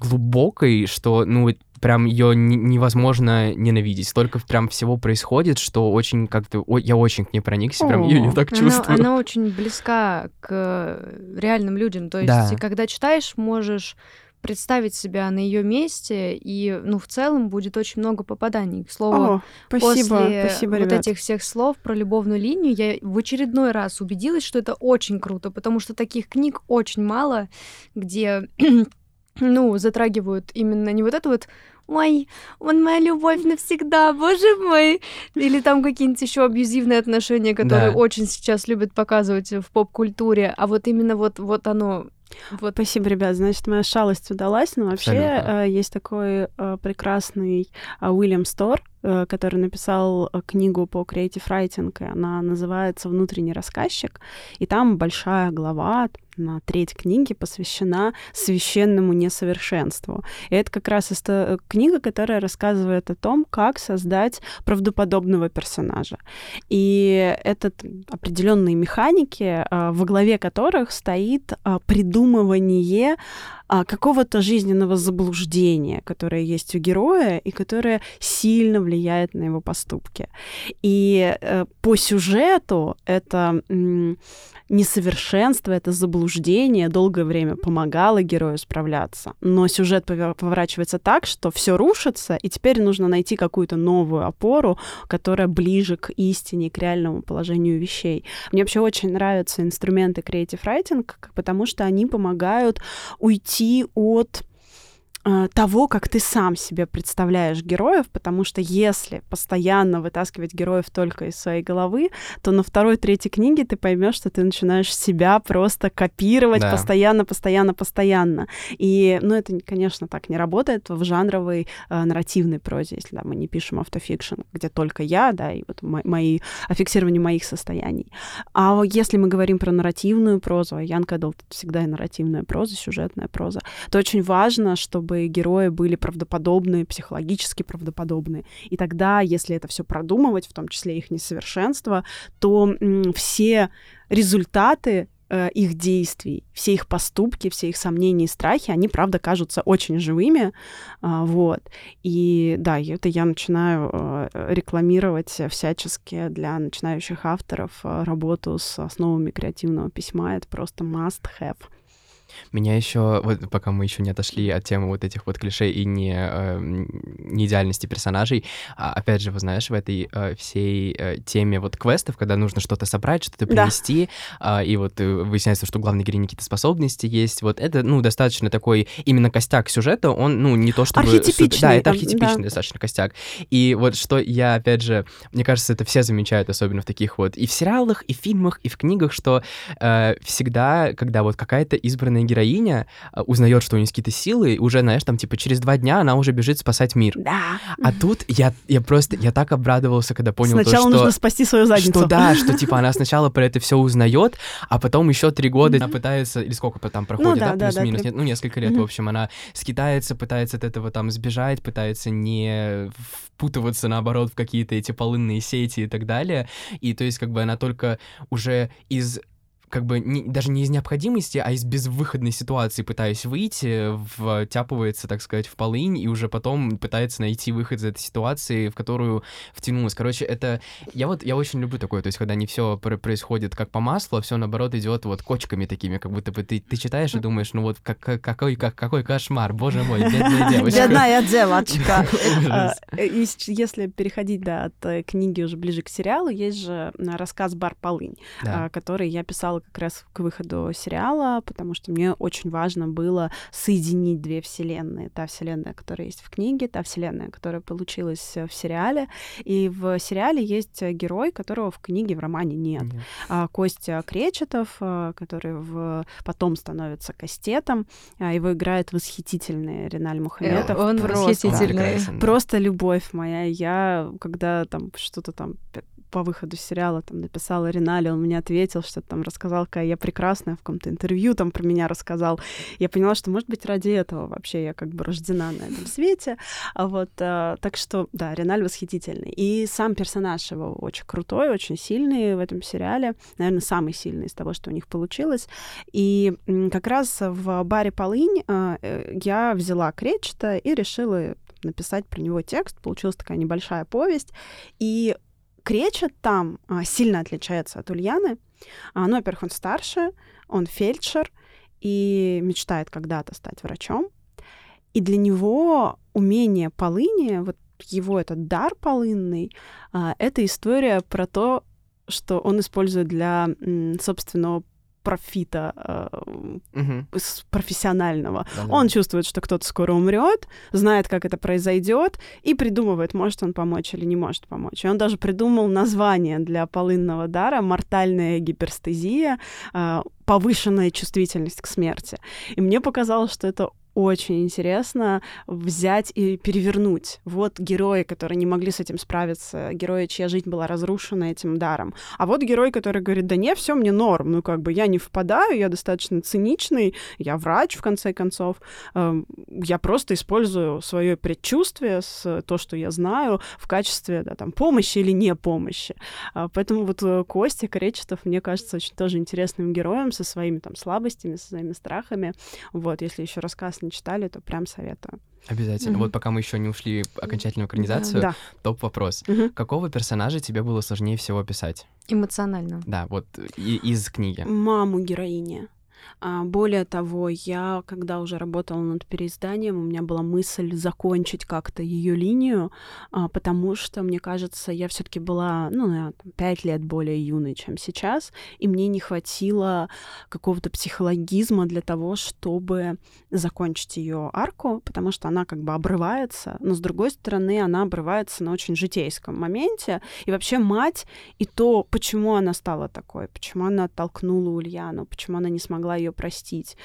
глубокой, что, ну, прям ее невозможно ненавидеть. Столько прям всего происходит, что очень как-то... Я очень к ней проникся, прям я так чувствую. Она очень близка к реальным людям. То есть, когда читаешь, можешь представить себя на ее месте, и, ну, в целом будет очень много попаданий. К слову, после вот этих всех слов про любовную линию я в очередной раз убедилась, что это очень круто, потому что таких книг очень мало, где, ну, затрагивают именно не вот это вот «Ой, он моя любовь навсегда, боже мой!» Или там какие-нибудь еще абьюзивные отношения, которые очень сейчас любят показывать в поп-культуре, а вот именно вот оно... Вот. Спасибо, ребят. Значит, моя шалость удалась, но вообще есть такой прекрасный Уильям Стор, который написал книгу по креатив-райтингу. Она называется «Внутренний рассказчик», и там большая глава на треть книги посвящена священному несовершенству. И это как раз книга, которая рассказывает о том, как создать правдоподобного персонажа. И это определенные механики, во главе которых стоит придумывание какого-то жизненного заблуждения, которое есть у героя и которое сильно влияет на его поступки. И по сюжету это несовершенство, это заблуждение долгое время помогало герою справляться. Но сюжет поворачивается так, что все рушится, и теперь нужно найти какую-то новую опору, которая ближе к истине, к реальному положению вещей. Мне вообще очень нравятся инструменты creative writing, потому что они помогают уйти от того, как ты сам себе представляешь героев, потому что если постоянно вытаскивать героев только из своей головы, то на второй-третьей книге ты поймешь, что ты начинаешь себя просто копировать постоянно. И, ну, это, конечно, так не работает в жанровой нарративной прозе, если мы не пишем автофикшн, где только я, и вот фиксирование моих состояний. А если мы говорим про нарративную прозу, а Ян Кэдл — всегда и нарративная проза, сюжетная проза, то очень важно, чтобы герои были правдоподобные, психологически правдоподобные. И тогда, если это все продумывать, в том числе их несовершенство, то все результаты их действий, все их поступки, все их сомнения и страхи, они, правда, кажутся очень живыми. Вот. И да, это я начинаю рекламировать всячески для начинающих авторов работу с основами креативного письма. Это просто must-have. Меня еще, вот пока мы еще не отошли от темы вот этих вот клише и не идеальности персонажей, опять же, вы знаешь, в этой всей теме вот квестов, когда нужно что-то собрать, что-то принести, и вот выясняется, что у главной героини какие-то способности есть, вот это, ну, достаточно такой именно костяк сюжета, он, ну, не то чтобы... Архетипичный. Да, это архетипичный достаточно костяк. И вот что я, опять же, мне кажется, это все замечают, особенно в таких вот и в сериалах, и в фильмах, и в книгах, что всегда, когда вот какая-то избранная героиня узнает, что у нее есть какие-то силы, и уже, знаешь, там, типа, через 2 дня она уже бежит спасать мир. Да. А тут я так обрадовался, когда понял, сначала нужно спасти свою задницу. Что, типа, она сначала про это все узнает, а потом еще 3 года она пытается, или сколько там проходит, плюс-минус, ну, несколько лет, в общем, она скитается, пытается от этого там сбежать, пытается не впутываться, наоборот, в какие-то эти полынные сети и так далее. И, то есть, как бы, она только уже из как бы не, даже не из необходимости, а из безвыходной ситуации, пытаясь выйти, втяпывается, так сказать, в полынь, и уже потом пытается найти выход из этой ситуации, в которую втянулась. Короче, это... Я очень люблю такое, то есть, когда не все происходит как по маслу, а все наоборот, идет вот кочками такими, как будто бы ты читаешь и думаешь, ну вот какой кошмар, боже мой, бедная девочка. Бедная девочка. Если переходить, да, от книги уже ближе к сериалу, есть же рассказ «Бар Полынь», который я писала как раз к выходу сериала, потому что мне очень важно было соединить две вселенные. Та вселенная, которая есть в книге, та вселенная, которая получилась в сериале. И в сериале есть герой, которого в книге, в романе нет. Костя Кречетов, который потом становится Костетом, его играет восхитительный Риналь Мухаметов. Он восхитительный. Просто любовь моя. Я, когда там что-то там по выходу сериала там написала Ринале, он мне ответил, что там рассказал, какая я прекрасная, в каком-то интервью там про меня рассказал. Я поняла, что, может быть, ради этого вообще я как бы рождена на этом свете. Так что, да, Риналь восхитительный. И сам персонаж его очень крутой, очень сильный в этом сериале. Наверное, самый сильный из того, что у них получилось. И как раз в «Баре Полынь» я взяла Кречета и решила написать про него текст. Получилась такая небольшая повесть. И Кречет там сильно отличается от Ульяны. Ну, во-первых, он старше, он фельдшер и мечтает когда-то стать врачом. И для него умение полыни, вот его этот дар полынный, это история про то, что он использует для собственного профита профессионального. Да-да. Он чувствует, что кто-то скоро умрет, знает, как это произойдет, и придумывает, может он помочь или не может помочь. И он даже придумал название для полынного дара — мортальная гиперстезия, повышенная чувствительность к смерти. И мне показалось, что это очень интересно взять и перевернуть. Вот герои, которые не могли с этим справиться, герои, чья жизнь была разрушена этим даром. А вот герой, который говорит: да не, все мне норм, ну как бы я не впадаю, я достаточно циничный, я врач, в конце концов, я просто использую свое предчувствие, то, что я знаю, в качестве, да, там, помощи или не помощи. Поэтому вот Костя Кречетов, мне кажется, очень тоже интересным героем, со своими там слабостями, со своими страхами. Вот, если еще рассказ не читали, то прям советую. Обязательно. Вот пока мы еще не ушли в окончательную экранизацию, топ-вопрос. Какого персонажа тебе было сложнее всего писать? Эмоционально. Да, вот из книги. Маму героини. Более того, я, когда уже работала над переизданием, у меня была мысль закончить как-то ее линию, потому что, мне кажется, я все-таки была, ну, 5 лет более юной, чем сейчас, и мне не хватило какого-то психологизма для того, чтобы закончить ее арку, потому что она как бы обрывается, но, с другой стороны, она обрывается на очень житейском моменте, и вообще мать, и то, почему она стала такой, почему она оттолкнула Ульяну, почему она не смогла ее простить,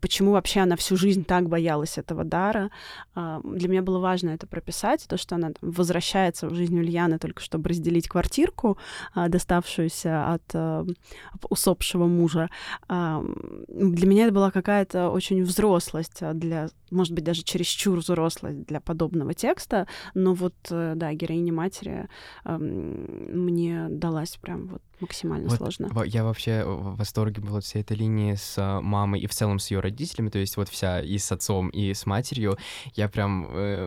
почему вообще она всю жизнь так боялась этого дара. Для меня было важно это прописать, то, что она возвращается в жизнь Ульяны только чтобы разделить квартирку, доставшуюся от усопшего мужа. Для меня это была какая-то очень взрослость, может быть, даже чересчур взрослость для подобного текста, но вот, да, героиня матери мне далась прям вот максимально вот сложно. Я вообще в восторге была от всей этой линии с мамой и в целом с ее родителями, то есть вот вся и с отцом, и с матерью. Я прям...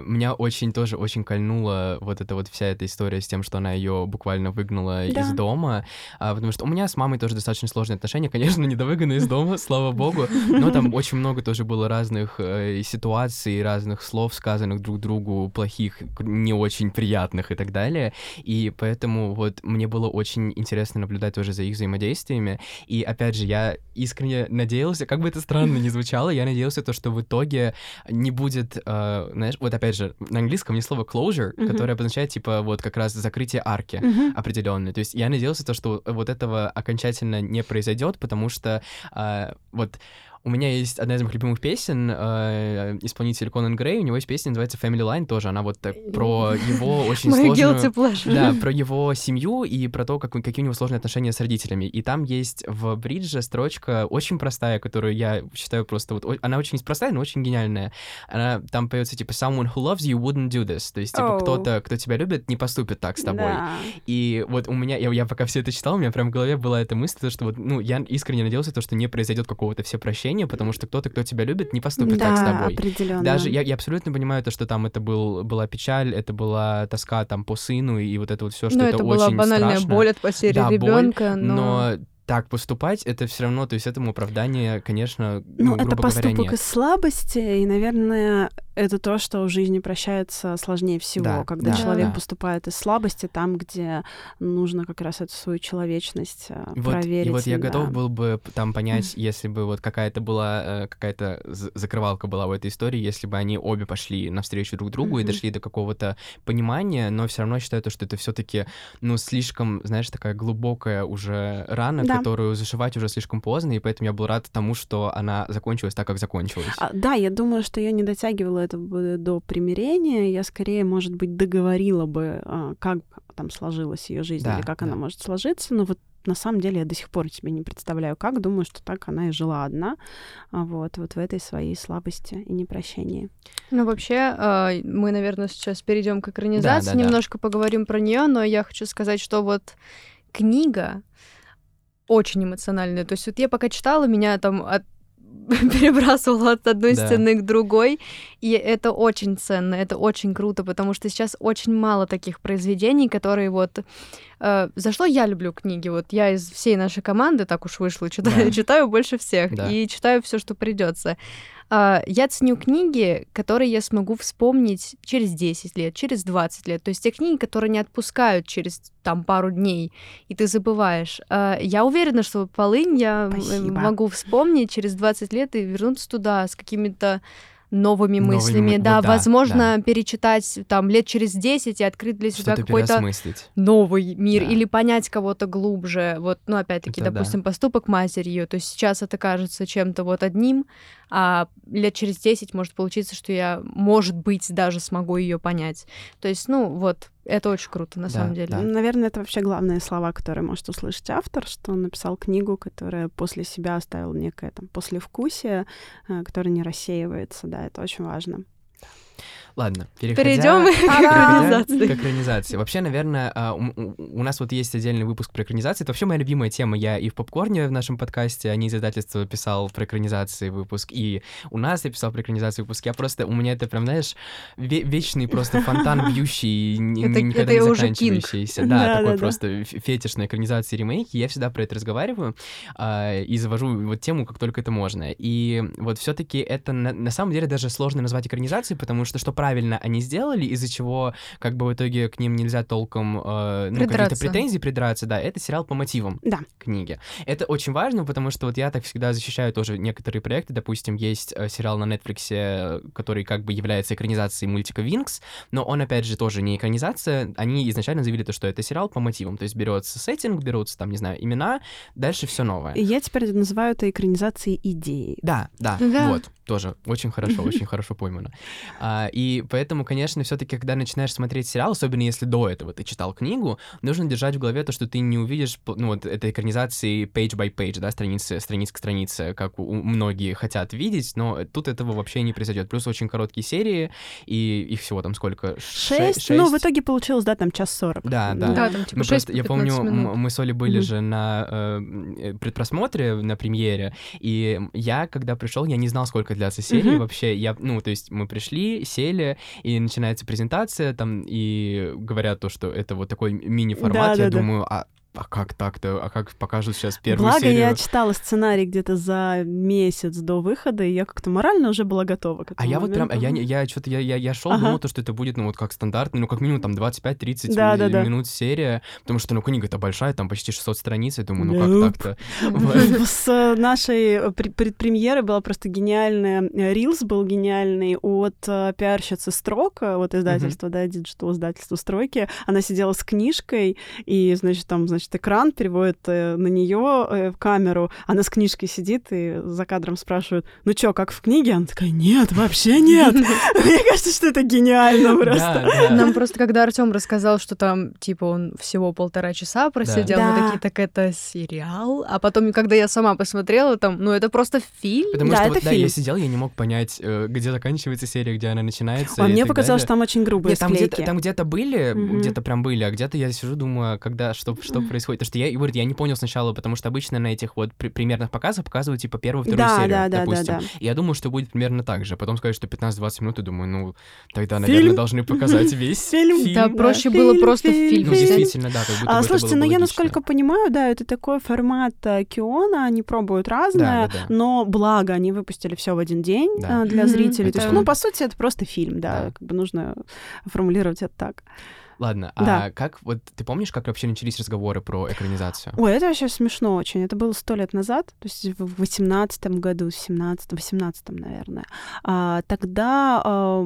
меня очень тоже очень кольнула вот эта вот вся эта история с тем, что она ее буквально выгнала из дома, потому что у меня с мамой тоже достаточно сложные отношения, конечно, не до выгона из дома, слава богу, но там очень много тоже было разных ситуаций, разных слов, сказанных друг другу, плохих, не очень приятных и так далее, и поэтому вот мне было очень интересно наблюдать тоже за их взаимодействиями. И, опять же, я искренне надеялся, как бы это странно ни звучало, я надеялся, то, что в итоге не будет, знаешь, вот опять же, на английском есть слово closure, которое обозначает, типа, вот как раз закрытие арки определенной. То есть я надеялся, то, что вот этого окончательно не произойдет, потому что вот У меня есть одна из моих любимых песен, исполнитель Конан Грей, у него есть песня, называется Family Line тоже, она вот про его очень сложную... Да, про его семью и про то, какие у него сложные отношения с родителями. И там есть в бридже строчка очень простая, которую я считаю просто... вот она очень простая, но очень гениальная. Она там поется типа «Someone who loves you wouldn't do this». То есть типа кто-то, кто тебя любит, не поступит так с тобой. Да. И вот у меня... Я пока все это читал, у меня прям в голове была эта мысль, что вот, ну, я искренне надеялся, что не произойдет какого-то всепрощения, потому что кто-то, кто тебя любит, не поступит так с тобой. Определенно. Даже я абсолютно понимаю то, что там это была печаль, это была тоска там по сыну и вот это вот все, что это очень страшно. Это была банальная боль от потери ребенка, боль, но так поступать, это все равно, то есть этому оправдание, конечно, грубо говоря, нет. Это поступок из слабости, и, наверное, это то, что в жизни прощается сложнее всего, когда человек поступает из слабости, там, где нужно как раз эту свою человечность проверить. И вот я готов был бы там понять, если бы вот какая-то закрывалка была в этой истории, если бы они обе пошли навстречу друг другу и дошли до какого-то понимания, но все равно считаю, что это все-таки, слишком, знаешь, такая глубокая уже рана, которую зашивать уже слишком поздно, и поэтому я был рад тому, что она закончилась так, как закончилась. Да, я думаю, что я не дотягивала это до примирения, я скорее, может быть, договорила бы, как там сложилась ее жизнь, или как она может сложиться, но вот на самом деле я до сих пор себе не представляю, как. Думаю, что так она и жила одна, вот в этой своей слабости и непрощении. Вообще, мы, наверное, сейчас перейдем к экранизации, немножко поговорим про нее, но я хочу сказать, что вот книга очень эмоциональная. То есть вот я пока читала, меня там перебрасывала от одной стены к другой, и это очень ценно, это очень круто, потому что сейчас очень мало таких произведений, которые вот... за что я люблю книги? Вот я из всей нашей команды, так уж вышло, читаю больше всех, и читаю все, что придется. Я ценю книги, которые я смогу вспомнить через 10 лет, через 20 лет. То есть те книги, которые не отпускают через там пару дней, и ты забываешь. Я уверена, что «Полынь» я могу вспомнить через 20 лет и вернуться туда с какими-то новыми мыслями, возможно, перечитать там лет через 10 и открыть для себя какой-то новый мир или понять кого-то глубже. Вот, опять-таки, допустим, поступок матери её, то есть сейчас это кажется чем-то вот одним, а лет через 10 может получиться, что я, может быть, даже смогу ее понять. То есть, это очень круто, на самом деле. Да. Наверное, это вообще главные слова, которые может услышать автор, что он написал книгу, которая после себя оставила некое там послевкусие, которое не рассеивается, это очень важно. Ладно, перейдем к экранизации. Вообще, наверное, у нас вот есть отдельный выпуск про экранизации. Это вообще моя любимая тема. Я и в «Попкорне» в нашем подкасте, «Они из издательства» писал про экранизации выпуск, и у нас я писал про экранизации выпуск. У меня это прям, знаешь, вечный просто фонтан бьющий, никогда не заканчивающийся. Да, такой просто фетиш на экранизации, ремейки. Я всегда про это разговариваю и завожу вот тему, как только это можно. И вот все-таки это на самом деле даже сложно назвать экранизацией, потому что правильно они сделали, из-за чего в итоге к ним нельзя толком какие-то претензии придраться, это сериал по мотивам книги. Это очень важно, потому что я так всегда защищаю тоже некоторые проекты. Допустим, есть сериал на Нетфликсе, который является экранизацией мультика «Винкс», но он, опять же, тоже не экранизация. Они изначально заявили то, что это сериал по мотивам, то есть берется сеттинг, берутся имена, дальше все новое. Я теперь называю это экранизацией идеи. Тоже очень хорошо поймано. И поэтому, конечно, все-таки, когда начинаешь смотреть сериал, особенно если до этого ты читал книгу, нужно держать в голове то, что ты не увидишь, этой экранизации page by page, страница к странице, как многие хотят видеть, но тут этого вообще не произойдет. Плюс очень короткие серии, и их всего там сколько? 6? В итоге получилось, там 1:40. Я помню, мы с Олей были же на предпросмотре, на премьере, и я, когда пришел, я не знал, сколько длятся серии вообще. Мы пришли, сели, и начинается презентация, и говорят то, что это вот такой мини-формат. Думаю, а как так-то? А как покажут сейчас первую серию? Благо, я читала сценарий где-то за месяц до выхода, и я как-то морально уже была готова к этому моменту. Я шел, думал, что это будет, как стандартно, как минимум, 25-30 минут серия, потому что, книга-то большая, там почти 600 страниц, я думаю, как так-то? С нашей предпремьеры была просто гениальная, рилс был гениальный от пиарщицы «Строк», издательства, диджитал-издательства «Стройки». Она сидела с книжкой, и, значит, значит, экран, переводит на нее в камеру. Она с книжкой сидит и за кадром спрашивают, ну чё, как в книге? Она такая, нет, вообще нет. Мне кажется, что это гениально просто. Нам просто, когда Артём рассказал, что там, типа, он всего 1,5 часа просидел, мы такие, так это сериал? А потом, когда я сама посмотрела, там, ну это просто фильм. Потому что вот, да, я сидел, я не мог понять, где заканчивается серия, где она начинается. А мне показалось, что там очень грубые склейки. Там где-то были, где-то прям были, а где-то я сижу, думаю, когда, что происходит. Потому что я не понял сначала, потому что обычно на этих вот примерных показах показывают, типа, первую, вторую серию, допустим. Да. И я думал, что будет примерно так же. Потом сказали, что 15-20 минут, и думаю, ну, тогда, наверное, должны показать весь фильм. Да, проще было просто фильм. Ну, действительно, да, как будто бы это было логично. Слушайте, ну, я, насколько понимаю, да, это такой формат Киона, они пробуют разное, но благо они выпустили все в один день для зрителей. То есть, ну, по сути, это просто фильм, да, как бы нужно формулировать это так. Ладно, а как, вот ты помнишь, как вообще начались разговоры про экранизацию? Ой, это вообще смешно очень. Это было 100 лет назад, то есть в 18-м году, в 18-м, наверное. Тогда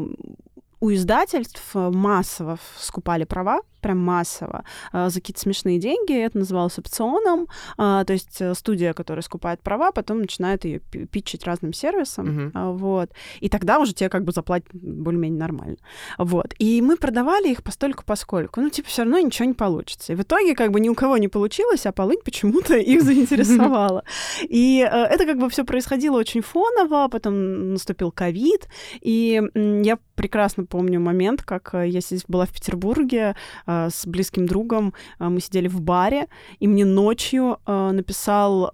у издательств массово скупали права, прям массово, за какие-то смешные деньги. Это называлось опционом. То есть студия, которая скупает права, потом начинает ее питчить разным сервисам. Вот. И тогда уже тебе как бы заплатят более-менее нормально. Вот. И мы продавали их постольку-поскольку. Ну, типа, все равно ничего не получится. И в итоге как бы ни у кого не получилось, а полынь почему-то их заинтересовала. И это как бы все происходило очень фоново. Потом наступил ковид. И я прекрасно помню момент, как я здесь была в Петербурге, с близким другом, мы сидели в баре, и мне ночью написал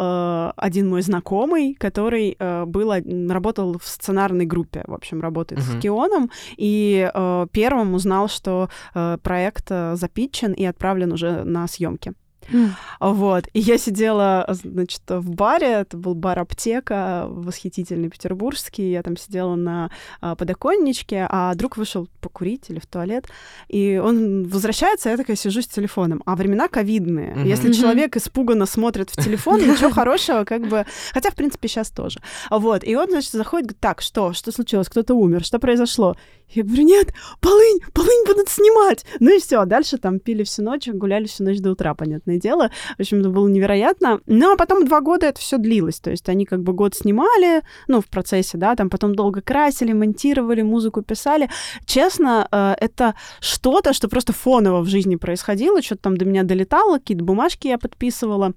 один мой знакомый, который работал в сценарной группе, в общем, работает с Кионом, и первым узнал, что проект запитчен и отправлен уже на съемки. Вот. И я сидела, значит, в баре, это был бар-аптека, восхитительный петербургский, я там сидела на подоконничке, а друг вышел покурить или в туалет, и он возвращается, а я такая сижу с телефоном. А времена ковидные. Если человек испуганно смотрит в телефон, ничего хорошего, как бы... Хотя, в принципе, сейчас тоже. Вот. И он, значит, заходит, говорит, так, что случилось? Кто-то умер? Что произошло? Я говорю, нет, полынь будут снимать! Ну и все, дальше там пили всю ночь, гуляли всю ночь до утра, понятное дело. В общем, это было невероятно. Ну, а потом 2 года это все длилось. То есть они как бы год снимали, ну, в процессе, да, там потом долго красили, монтировали, музыку писали. Честно, это что-то, что просто фоново в жизни происходило, что-то там до меня долетало, какие-то бумажки я подписывала.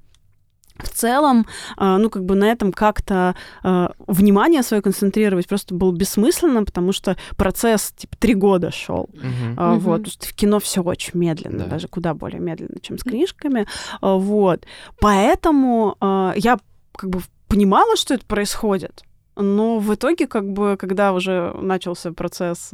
В целом, ну, как бы на этом как-то внимание свое концентрировать просто было бессмысленно, потому что процесс, типа, 3 года шел. Вот. В кино все очень медленно, даже куда более медленно, чем с книжками. Вот. Поэтому я как бы понимала, что это происходит. Но в итоге, как бы, когда уже начался процесс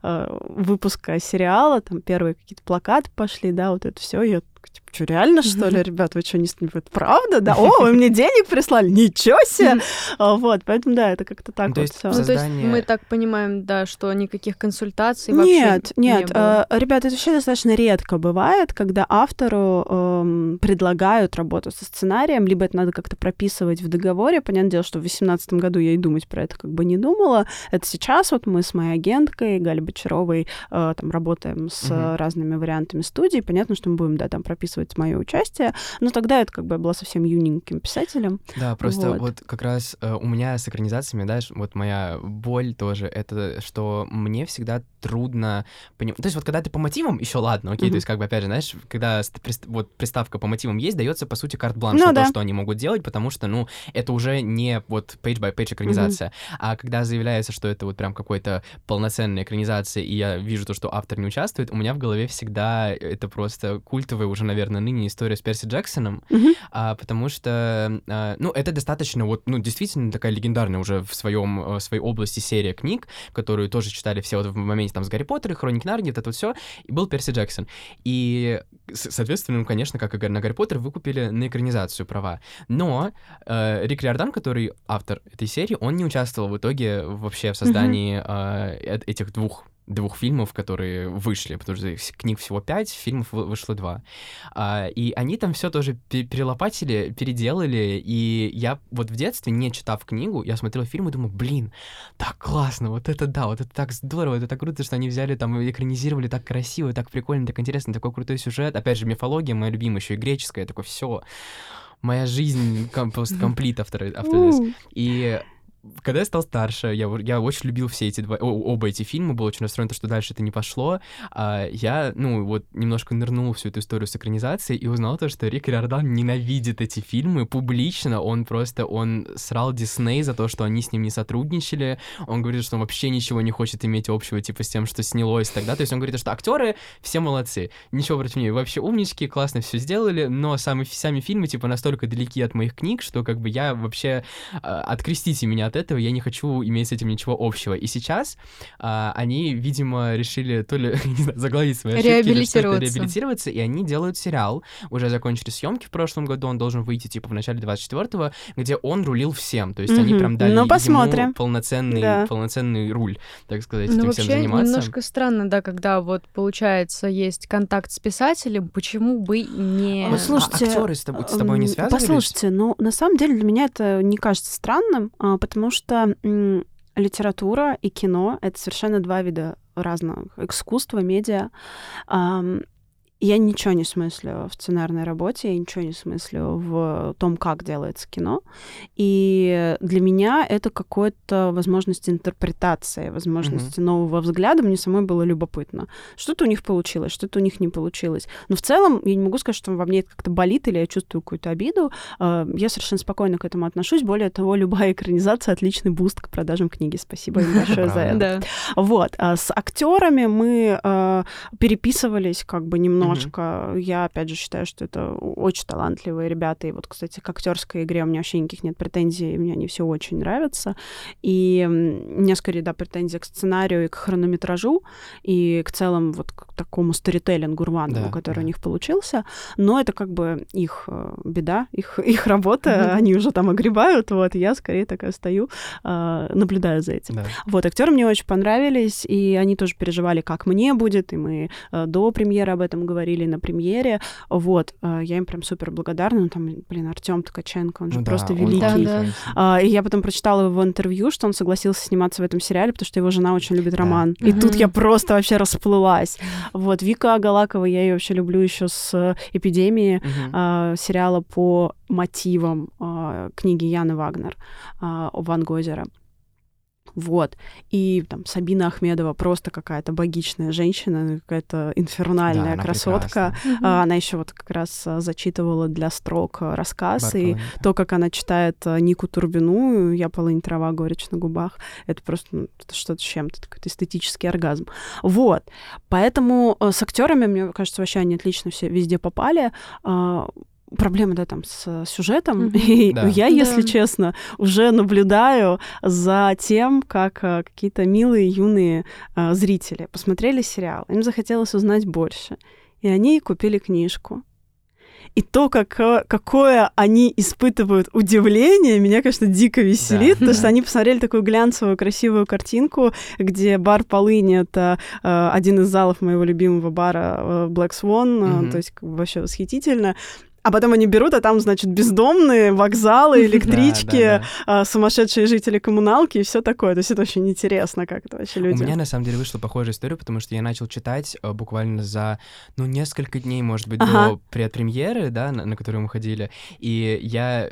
выпуска сериала, там первые какие-то плакаты пошли, да, вот это все, я типа, что, реально, что ли, ребят, вы что, не снимете? Правда, да? О, вы мне денег прислали? Ничего себе! Вот, поэтому, да, это как-то так вот всё. Ну, то есть мы так понимаем, да, что никаких консультаций вообще не было? Нет, ребят, это вообще достаточно редко бывает, когда автору предлагают работу со сценарием, либо это надо как-то прописывать в договоре. Понятное дело, что в 2018 году я и думать про это как бы не думала. Это сейчас вот мы с моей агенткой Галей Бочаровой там работаем с разными вариантами студии. Понятно, что мы будем, да, там прописывать мое участие, но тогда это как бы я была совсем юненьким писателем. Да, просто вот как раз у меня с экранизациями, да, вот моя боль тоже, это что мне всегда трудно понимать. То есть вот когда ты по мотивам, еще ладно, окей, то есть как бы опять же, знаешь, когда вот приставка по мотивам есть, дается по сути карт-бланш на то, что они могут делать, потому что, ну, это уже не вот page-by-page экранизация, а когда заявляется, что это вот прям какой-то полноценная экранизация, и я вижу то, что автор не участвует, у меня в голове всегда это просто культовая уже, наверное, ныне история с Перси Джексоном, потому что, ну, это достаточно, вот, ну, действительно такая легендарная уже в своей области серия книг, которую тоже читали все вот в моменте там с Гарри Поттера, Хроник Нарнии, вот это вот все, и был Перси Джексон. И, соответственно, ну, конечно, как и на Гарри Поттер, выкупили на экранизацию права. Но Рик Риордан, который автор этой серии, он не участвовал в итоге вообще в создании этих двух двух фильмов, которые вышли, потому что книг всего 5, фильмов вышло 2. И они там все тоже перелопатили, переделали, и я вот в детстве, не читав книгу, я смотрел фильм и думаю, блин, так классно, вот это да, вот это так здорово, это так круто, что они взяли там и экранизировали так красиво, так прикольно, так интересно, такой крутой сюжет, опять же, мифология моя любимая, еще и греческая, я такой, все, моя жизнь просто комплит after this. И когда я стал старше, я очень любил все эти оба эти фильма, был очень расстроен, что дальше это не пошло. Я, немножко нырнул в всю эту историю с экранизацией и узнал то, что Рик Риордан ненавидит эти фильмы публично. Он срал Дисней за то, что они с ним не сотрудничали. Он говорит, что он вообще ничего не хочет иметь общего, с тем, что снялось тогда. То есть он говорит, что актеры все молодцы, ничего против них, вообще умнички, классно все сделали, но сами фильмы, настолько далеки от моих книг, что, я вообще... открестите меня от этого, я не хочу иметь с этим ничего общего. И сейчас они, видимо, решили то ли загладить свои ошибки, реабилитироваться, и они делают сериал. Уже закончили съемки в прошлом году, он должен выйти в начале 24-го, где он рулил всем. То есть они прям дали ему полноценный руль, так сказать, этим всем заниматься. Немножко странно, да, когда получается есть контакт с писателем, почему бы не... Послушайте, актеры с тобой не связывались? Послушайте, на самом деле для меня это не кажется странным, потому что литература и кино — это совершенно два вида разных. Искусство, медиа. Я ничего не смыслю в сценарной работе, я ничего не смыслю в том, как делается кино. И для меня это какая-то возможность интерпретации, возможность нового взгляда. Мне самой было любопытно. Что-то у них получилось, что-то у них не получилось. Но в целом я не могу сказать, что во мне это как-то болит или я чувствую какую-то обиду. Я совершенно спокойно к этому отношусь. Более того, любая экранизация — отличный буст к продажам книги. Спасибо им большое за это. Вот. С актерами мы переписывались немного. Я, опять же, считаю, что это очень талантливые ребята. И вот, кстати, к актерской игре у меня вообще никаких нет претензий. Мне они все очень нравятся. И у меня, скорее, претензии к сценарию и к хронометражу, и к целом к такому сторителлингу рваному, который у них получился. Но это их беда, их работа. Они уже там огребают. Вот, я, скорее, такая стою, наблюдаю за этим. Да. Вот, актеры мне очень понравились, и они тоже переживали, как мне будет. И мы до премьеры об этом говорили на премьере, вот, я им прям супер благодарна, Артём Ткаченко, он же просто великий. Да. И я потом прочитала его интервью, что он согласился сниматься в этом сериале, потому что его жена очень любит роман. Да. И тут я просто вообще расплылась. Вот, Вика Агалакова, я ее вообще люблю еще с «Эпидемии», сериала по мотивам книги Яны Вагнер Ван Гозера. Вот. И Сабина Ахмедова просто какая-то богичная женщина, какая-то инфернальная красотка. Прекрасна. Она еще как раз зачитывала для строк рассказ. Бар Полынь, и то, как она читает Нику Турбину, «Я полынь, трава, горечь на губах», это просто что-то с чем-то, какой-то эстетический оргазм. Вот. Поэтому с актерами, мне кажется, вообще они отлично все везде попали. Проблема, с сюжетом. И я, если честно, уже наблюдаю за тем, как какие-то милые юные зрители посмотрели сериал, им захотелось узнать больше, и они купили книжку. И то, какое они испытывают удивление, меня, конечно, дико веселит, потому что они посмотрели такую глянцевую, красивую картинку, где бар «Полынь» — это один из залов моего любимого бара «Black Swan», то есть вообще восхитительно. А потом они берут, а там, бездомные, вокзалы, электрички, сумасшедшие жители коммуналки и все такое. То есть это очень интересно, как это вообще люди. У меня, на самом деле, вышла похожая история, потому что я начал читать буквально за, несколько дней, может быть, до предпремьеры, на которую мы ходили. И я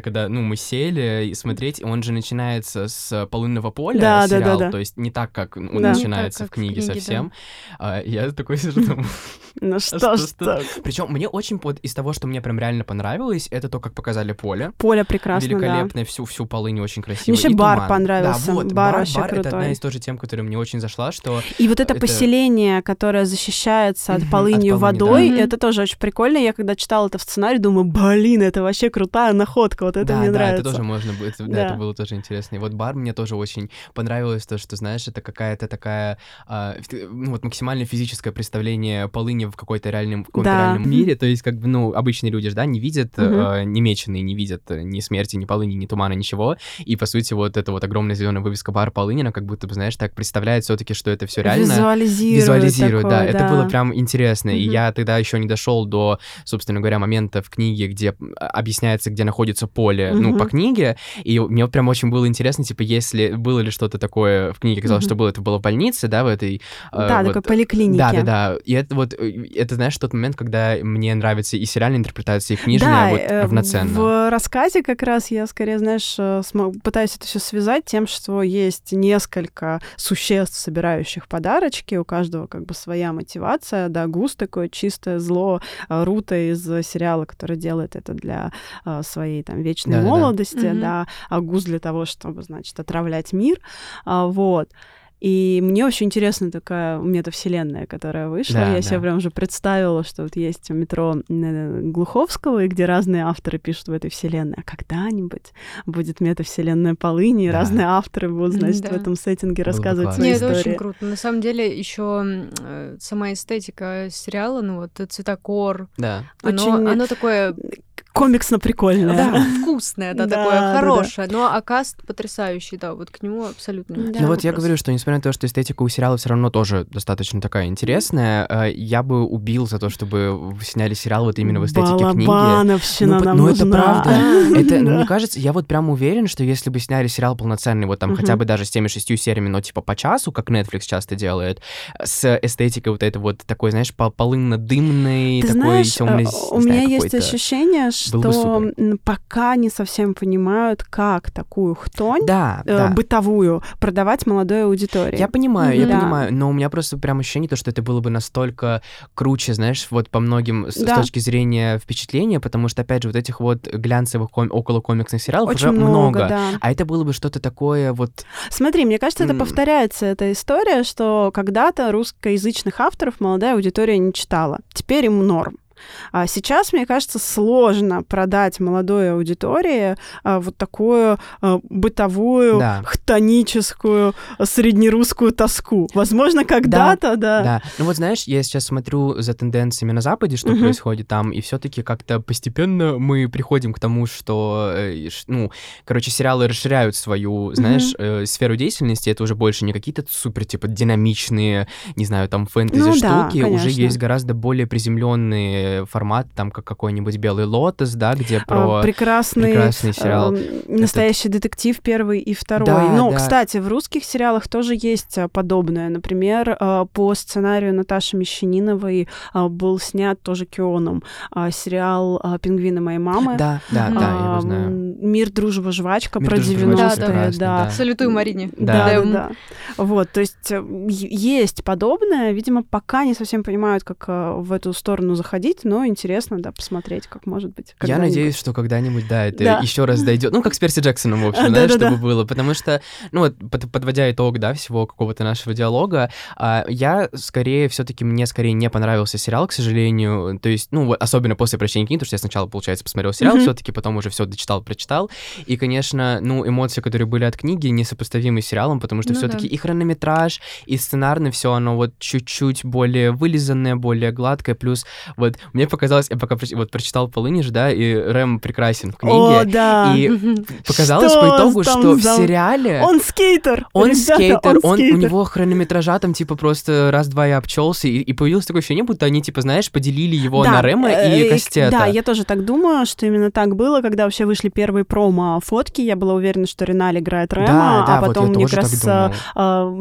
когда, мы сели и смотреть, он же начинается с «Полынного поля», сериал, то есть не так, как он начинается в книге совсем. Да. Я такой сижу, ну что ж так? Причем мне очень из того, что мне прям реально понравилось, это то, как показали поле. Поле прекрасно, великолепное, всю полынь очень красиво. Мне еще бар понравился. Да, вот, бар вообще крутой. Это одна из тоже тем, которая мне очень зашла, что... И вот это поселение, которое защищается от полыни водой, это тоже очень прикольно. Я когда читала это в сценарии, думаю, блин, это вообще крутая находка, вот это мне нравится. Да, это тоже можно будет, это было тоже интересно. И вот бар мне тоже очень понравилось, то, что, знаешь, это какая-то такая, максимально физическое представление полыни в какой-то реальном мире, то есть, обычно обычные люди же, да, не видят, не меченые, не видят ни смерти, ни полыни, ни тумана, ничего. И, по сути, вот эта вот огромная зеленая вывеска «Бар Полынь», она как будто бы, знаешь, так представляет все-таки, что это все реально. Визуализирует такое, да. Это было прям интересно. И я тогда еще не дошел до, собственно говоря, момента в книге, где объясняется, где находится поле, ну, по книге. И мне вот прям очень было интересно, типа, если было ли что-то такое в книге, казалось, что было, это было в больнице, да, в этой... Да, вот, такой поликлинике. Да-да-да. И это вот, это, знаешь, тот момент, когда мне нравится и сериальная интерпретация, и книжная, да, вот равноценно. В рассказе как раз я, скорее, знаешь, пытаюсь это все связать тем, что есть несколько существ, собирающих подарочки, у каждого как бы своя мотивация, да, Гус такое чистое зло, Рута из сериала, который делает это для своей там вечной молодости, да, а Гус для того, чтобы, значит, отравлять мир, вот. И мне очень интересна такая метавселенная, которая вышла. Да, я себе прям уже представила, что вот есть метро Глуховского, и где разные авторы пишут в этой вселенной. А когда-нибудь будет метавселенная Полыни, и разные авторы будут, значит, в этом сеттинге рассказывать свои истории. Нет, это очень круто. На самом деле еще сама эстетика сериала, ну вот цветокор, оно такое... комиксно-прикольное. Да, вкусное, да, такое хорошее. Но акаст потрясающий, да, вот к нему абсолютно. Ну вот я говорю, что несмотря на то, что эстетика у сериала все равно тоже достаточно такая интересная, я бы убил за то, чтобы сняли сериал вот именно в эстетике книги. Балабановщина нам нужна. Ну это правда. Это, мне кажется, я вот прям уверен, что если бы сняли сериал полноценный, вот там хотя бы даже с теми 6 сериями, но типа по часу, как Нетфликс часто делает, с эстетикой вот этой вот такой, знаешь, полынно-дымной, такой темной. У меня есть ощущение, что пока не совсем понимают, как такую хтонь бытовую продавать молодой аудитории. Я понимаю, я понимаю, но у меня просто прям ощущение, то, что это было бы настолько круче, знаешь, вот по многим с точки зрения впечатления, потому что, опять же, вот этих вот глянцевых околокомиксных сериалов очень уже много, а это было бы что-то такое вот... Смотри, мне кажется, это повторяется, эта история, что когда-то русскоязычных авторов молодая аудитория не читала, теперь им норм. Сейчас, мне кажется, сложно продать молодой аудитории вот такую бытовую, хтоническую, среднерусскую тоску. Возможно, когда-то, да. Ну вот, знаешь, я сейчас смотрю за тенденциями на Западе, что происходит там, и все-таки как-то постепенно мы приходим к тому, что, ну, короче, сериалы расширяют свою, знаешь, сферу деятельности. Это уже больше не какие-то супер, типа, динамичные, не знаю, там, фэнтези штуки. Уже есть гораздо более приземленные формат, там, как какой-нибудь «Белый лотос», да, где про прекрасный сериал. «Настоящий детектив» первый и второй. Да, кстати, в русских сериалах тоже есть подобное. Например, по сценарию Наташи Мещаниновой был снят тоже Кионом сериал «Пингвины моей мамы». Да, я его знаю. «Мир, дружба, жвачка» про 90-е. Да. «Салютую Марине». Да. Вот, то есть есть подобное. Видимо, пока не совсем понимают, как в эту сторону заходить, но интересно, да, посмотреть, как может быть. Я надеюсь, что когда-нибудь, это еще раз дойдет. Ну, как с Перси Джексоном, в общем, чтобы было. Потому что, ну, вот, подводя итог, всего какого-то нашего диалога, я скорее, все-таки, мне скорее не понравился сериал, к сожалению. То есть, ну, особенно после прочтения книги, потому что я сначала, получается, посмотрел сериал, все-таки потом уже все дочитал, прочитал. И, конечно, ну, эмоции, которые были от книги, несопоставимы с сериалом, потому что все-таки и хронометраж, и сценарно все оно вот чуть-чуть более вылизанное, более гладкое, плюс вот мне показалось, я пока прочитал «Полынь», и Рэм прекрасен в книге. О, да. И показалось по итогу, что в сериале... Он скейтер! Он скейтер. У него хронометража там типа просто раз-два и обчелся, и появилось такое ощущение, будто они, типа, знаешь, поделили его на Рэма и Костета. Да, я тоже так думаю, что именно так было, когда вообще вышли первые промо-фотки, я была уверена, что Реналь играет Рэма, а потом мне как раз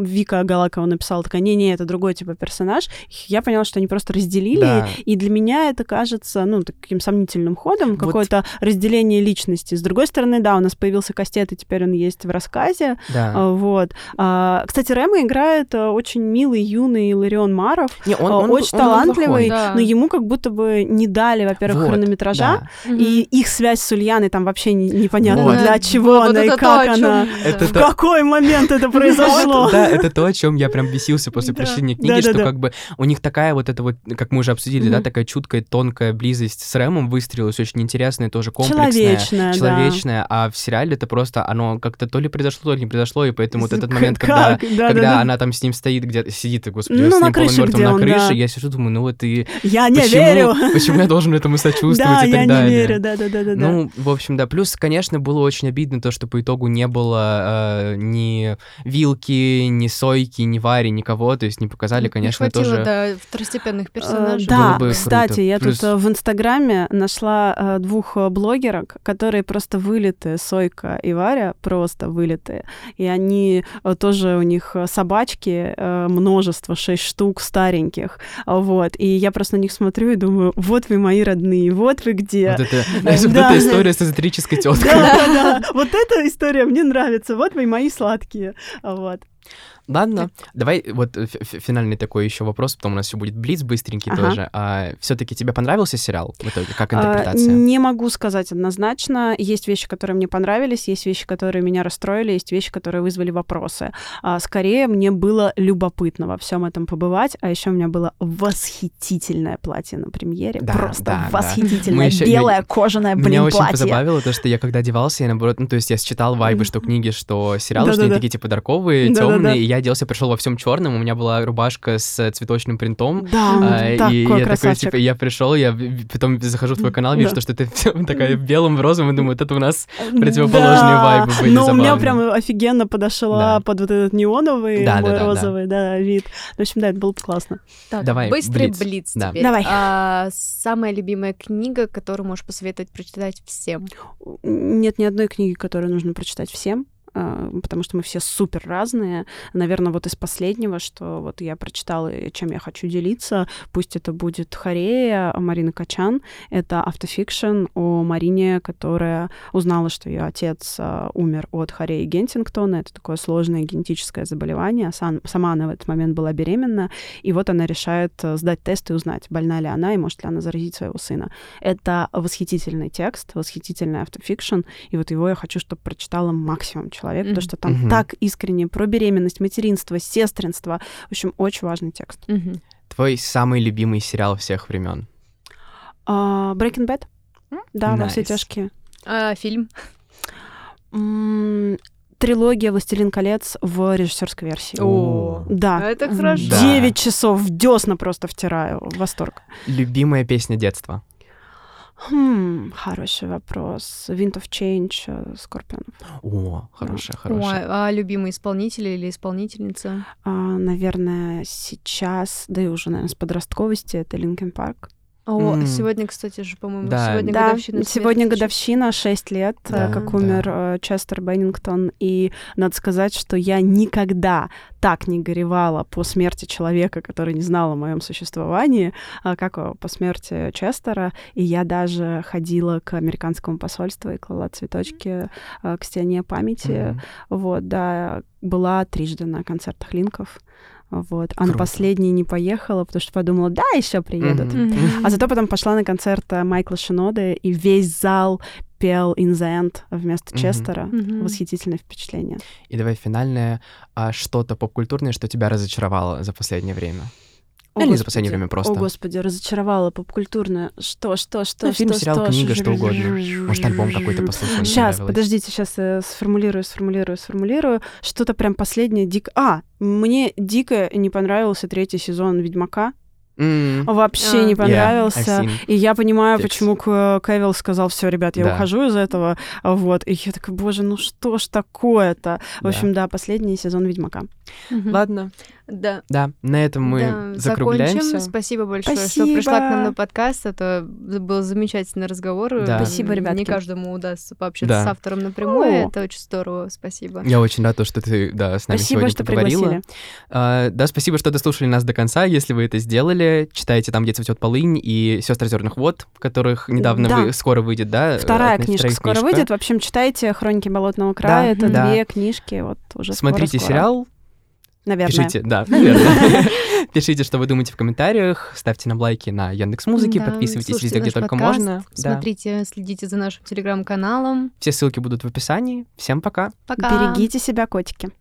Вика Агалакова написала, такая, не-не, это другой, типа, персонаж. Я поняла, что они просто разделили, и для меня это кажется, ну, таким сомнительным ходом, вот. Какое-то разделение личности. С другой стороны, да, у нас появился Костет, и теперь он есть в рассказе. Да. Вот. Кстати, Рэма играет очень милый, юный Иларион Маров. Не, он очень талантливый, он но ему как будто бы не дали, во-первых, хронометража, и их связь с Ульяной там вообще непонятно, для чего она и как она. В какой момент это произошло? Да, это то, о чем я прям бесился после прочтения книги, что как бы у них такая вот эта вот, как мы уже обсудили, такая чуткая жуткая тонкая близость с Рэмом выстроилась, очень интересная, тоже комплексная. Человечная, да. А в сериале это просто, оно как-то то ли произошло, то ли не произошло, и поэтому вот этот момент, когда она там с ним стоит, где-то сидит, господи, ну, с ним полумёртвым на крыше, да. Я сижу, думаю, ну вот и... Я не верю! Почему я должен этому сочувствовать и так далее? Да, я не верю, да-да-да. Ну, в общем, да. Плюс, конечно, было очень обидно то, что по итогу не было ни Вилки, ни Сойки, ни Вари, никого, то есть не показали, конечно, не хватило, тоже... да, второстепенных персонажей. Да, кстати, круто. Я плюс... тут в Инстаграме нашла двух блогерок, которые просто вылитые, Сойка и Варя, просто вылитые. И они тоже, у них собачки, множество, 6 штук стареньких, вот. И я просто на них смотрю и думаю, вот вы мои родные, вот вы где. Вот это история с эзотерической теткой. Да, вот эта история мне нравится, вот вы мои сладкие, вот. Ладно, давай вот финальный такой еще вопрос, потом у нас все будет блиц быстренький тоже. Все-таки тебе понравился сериал в итоге, как интерпретация? Не могу сказать однозначно. Есть вещи, которые мне понравились, есть вещи, которые меня расстроили, есть вещи, которые вызвали вопросы. Скорее, мне было любопытно во всем этом побывать, а еще у меня было восхитительное платье на премьере. Да, просто да, восхитительное, да. Белое кожаное, блин, платье. Меня очень позабавило то, что я когда одевался, я наоборот, ну то есть я считал вайбы, что книги, что сериалы, что они такие типа дарковые, темные, и я оделся, пришел во всем черном, у меня была рубашка с цветочным принтом. Да, и я красавчик. Такой, типа, я пришел, я потом захожу в твой канал, вижу, что ты такая в белом, в розовом, и думаю, вот это у нас противоположные вайбы были. Ну, у меня прям офигенно подошла под вот этот неоновый, мой розовый, да, вид. В общем, да, это было классно. Так, давай, быстрый блиц теперь. Давай. Самая любимая книга, которую можешь посоветовать прочитать всем? Нет ни одной книги, которую нужно прочитать всем, потому что мы все супер разные. Наверное, вот из последнего, что вот я прочитала, чем я хочу делиться, пусть это будет Хорея Марины Качан. Это автофикшн о Марине, которая узнала, что ее отец умер от хореи Гентингтона. Это такое сложное генетическое заболевание. Сама она в этот момент была беременна, и вот она решает сдать тест и узнать, больна ли она и может ли она заразить своего сына. Это восхитительный текст, восхитительный автофикшн, и вот его я хочу, чтобы прочитала максимум человек. Потому что там так искренне про беременность, материнство, сестринство. В общем, очень важный текст. Твой самый любимый сериал всех времен? Breaking Bad. Да, nice. Во все тяжкие. Фильм? Трилогия «Властелин колец» в режиссерской версии. О, да. Это хорошо. 9 часов в десна просто втираю. Восторг. Любимая песня детства? Хороший вопрос. Wind of Change, Scorpion. О, хорошая. А любимый исполнитель или исполнительница? Наверное, сейчас, да и уже, наверное, с подростковости, это Linkin Park. Сегодня, кстати же, по-моему, годовщина. Сегодня годовщина, 6 лет, как умер Честер Беннингтон. И надо сказать, что я никогда так не горевала по смерти человека, который не знал о моем существовании, как по смерти Честера. И я даже ходила к американскому посольству и клала цветочки к стене памяти. Вот, да, была трижды на концертах Линков. Вот. А на последний не поехала, потому что подумала, да, еще приедут. А зато потом пошла на концерт Майкла Шиноды, и весь зал пел In the End вместо Честера. Восхитительное впечатление. И давай финальное. Что-то попкультурное, что тебя разочаровало за последнее время? Или за последнее время просто? О, Господи, разочаровало попкультурное. Что? Фильм, сериал, книга, что угодно. Может, альбом какой-то послушал. Сейчас, подождите, сейчас я сформулирую. Что-то прям последнее дико... Мне дико не понравился 3-й сезон «Ведьмака». Вообще не понравился. И я понимаю, почему Кевилл сказал, все, ребят, я ухожу из этого. Вот. И я такая, боже, ну что ж такое-то? В общем, да, последний сезон «Ведьмака». Ладно. Да, на этом мы закругляемся. Закончим. Спасибо большое, что пришла к нам на подкаст. Это был замечательный разговор. Да. Спасибо, ребятки. Не каждому удастся пообщаться с автором напрямую. Это очень здорово. Спасибо. Я очень рад, что ты с нами сегодня поговорила. Спасибо, что дослушали нас до конца. Если вы это сделали, читайте «Там, где цветет полынь» и «Сёстры зерных вод», которых недавно скоро выйдет, да? Вторая книжка скоро выйдет. В общем, читайте «Хроники болотного края». Это 2 книжки. Вот уже смотрите сериал. Наверное. Пишите, наверное. Пишите, что вы думаете в комментариях, ставьте нам лайки на Яндекс.Музыке, подписывайтесь везде, где только можно. Смотрите, следите за нашим телеграм-каналом. Все ссылки будут в описании. Всем пока. Берегите себя, котики.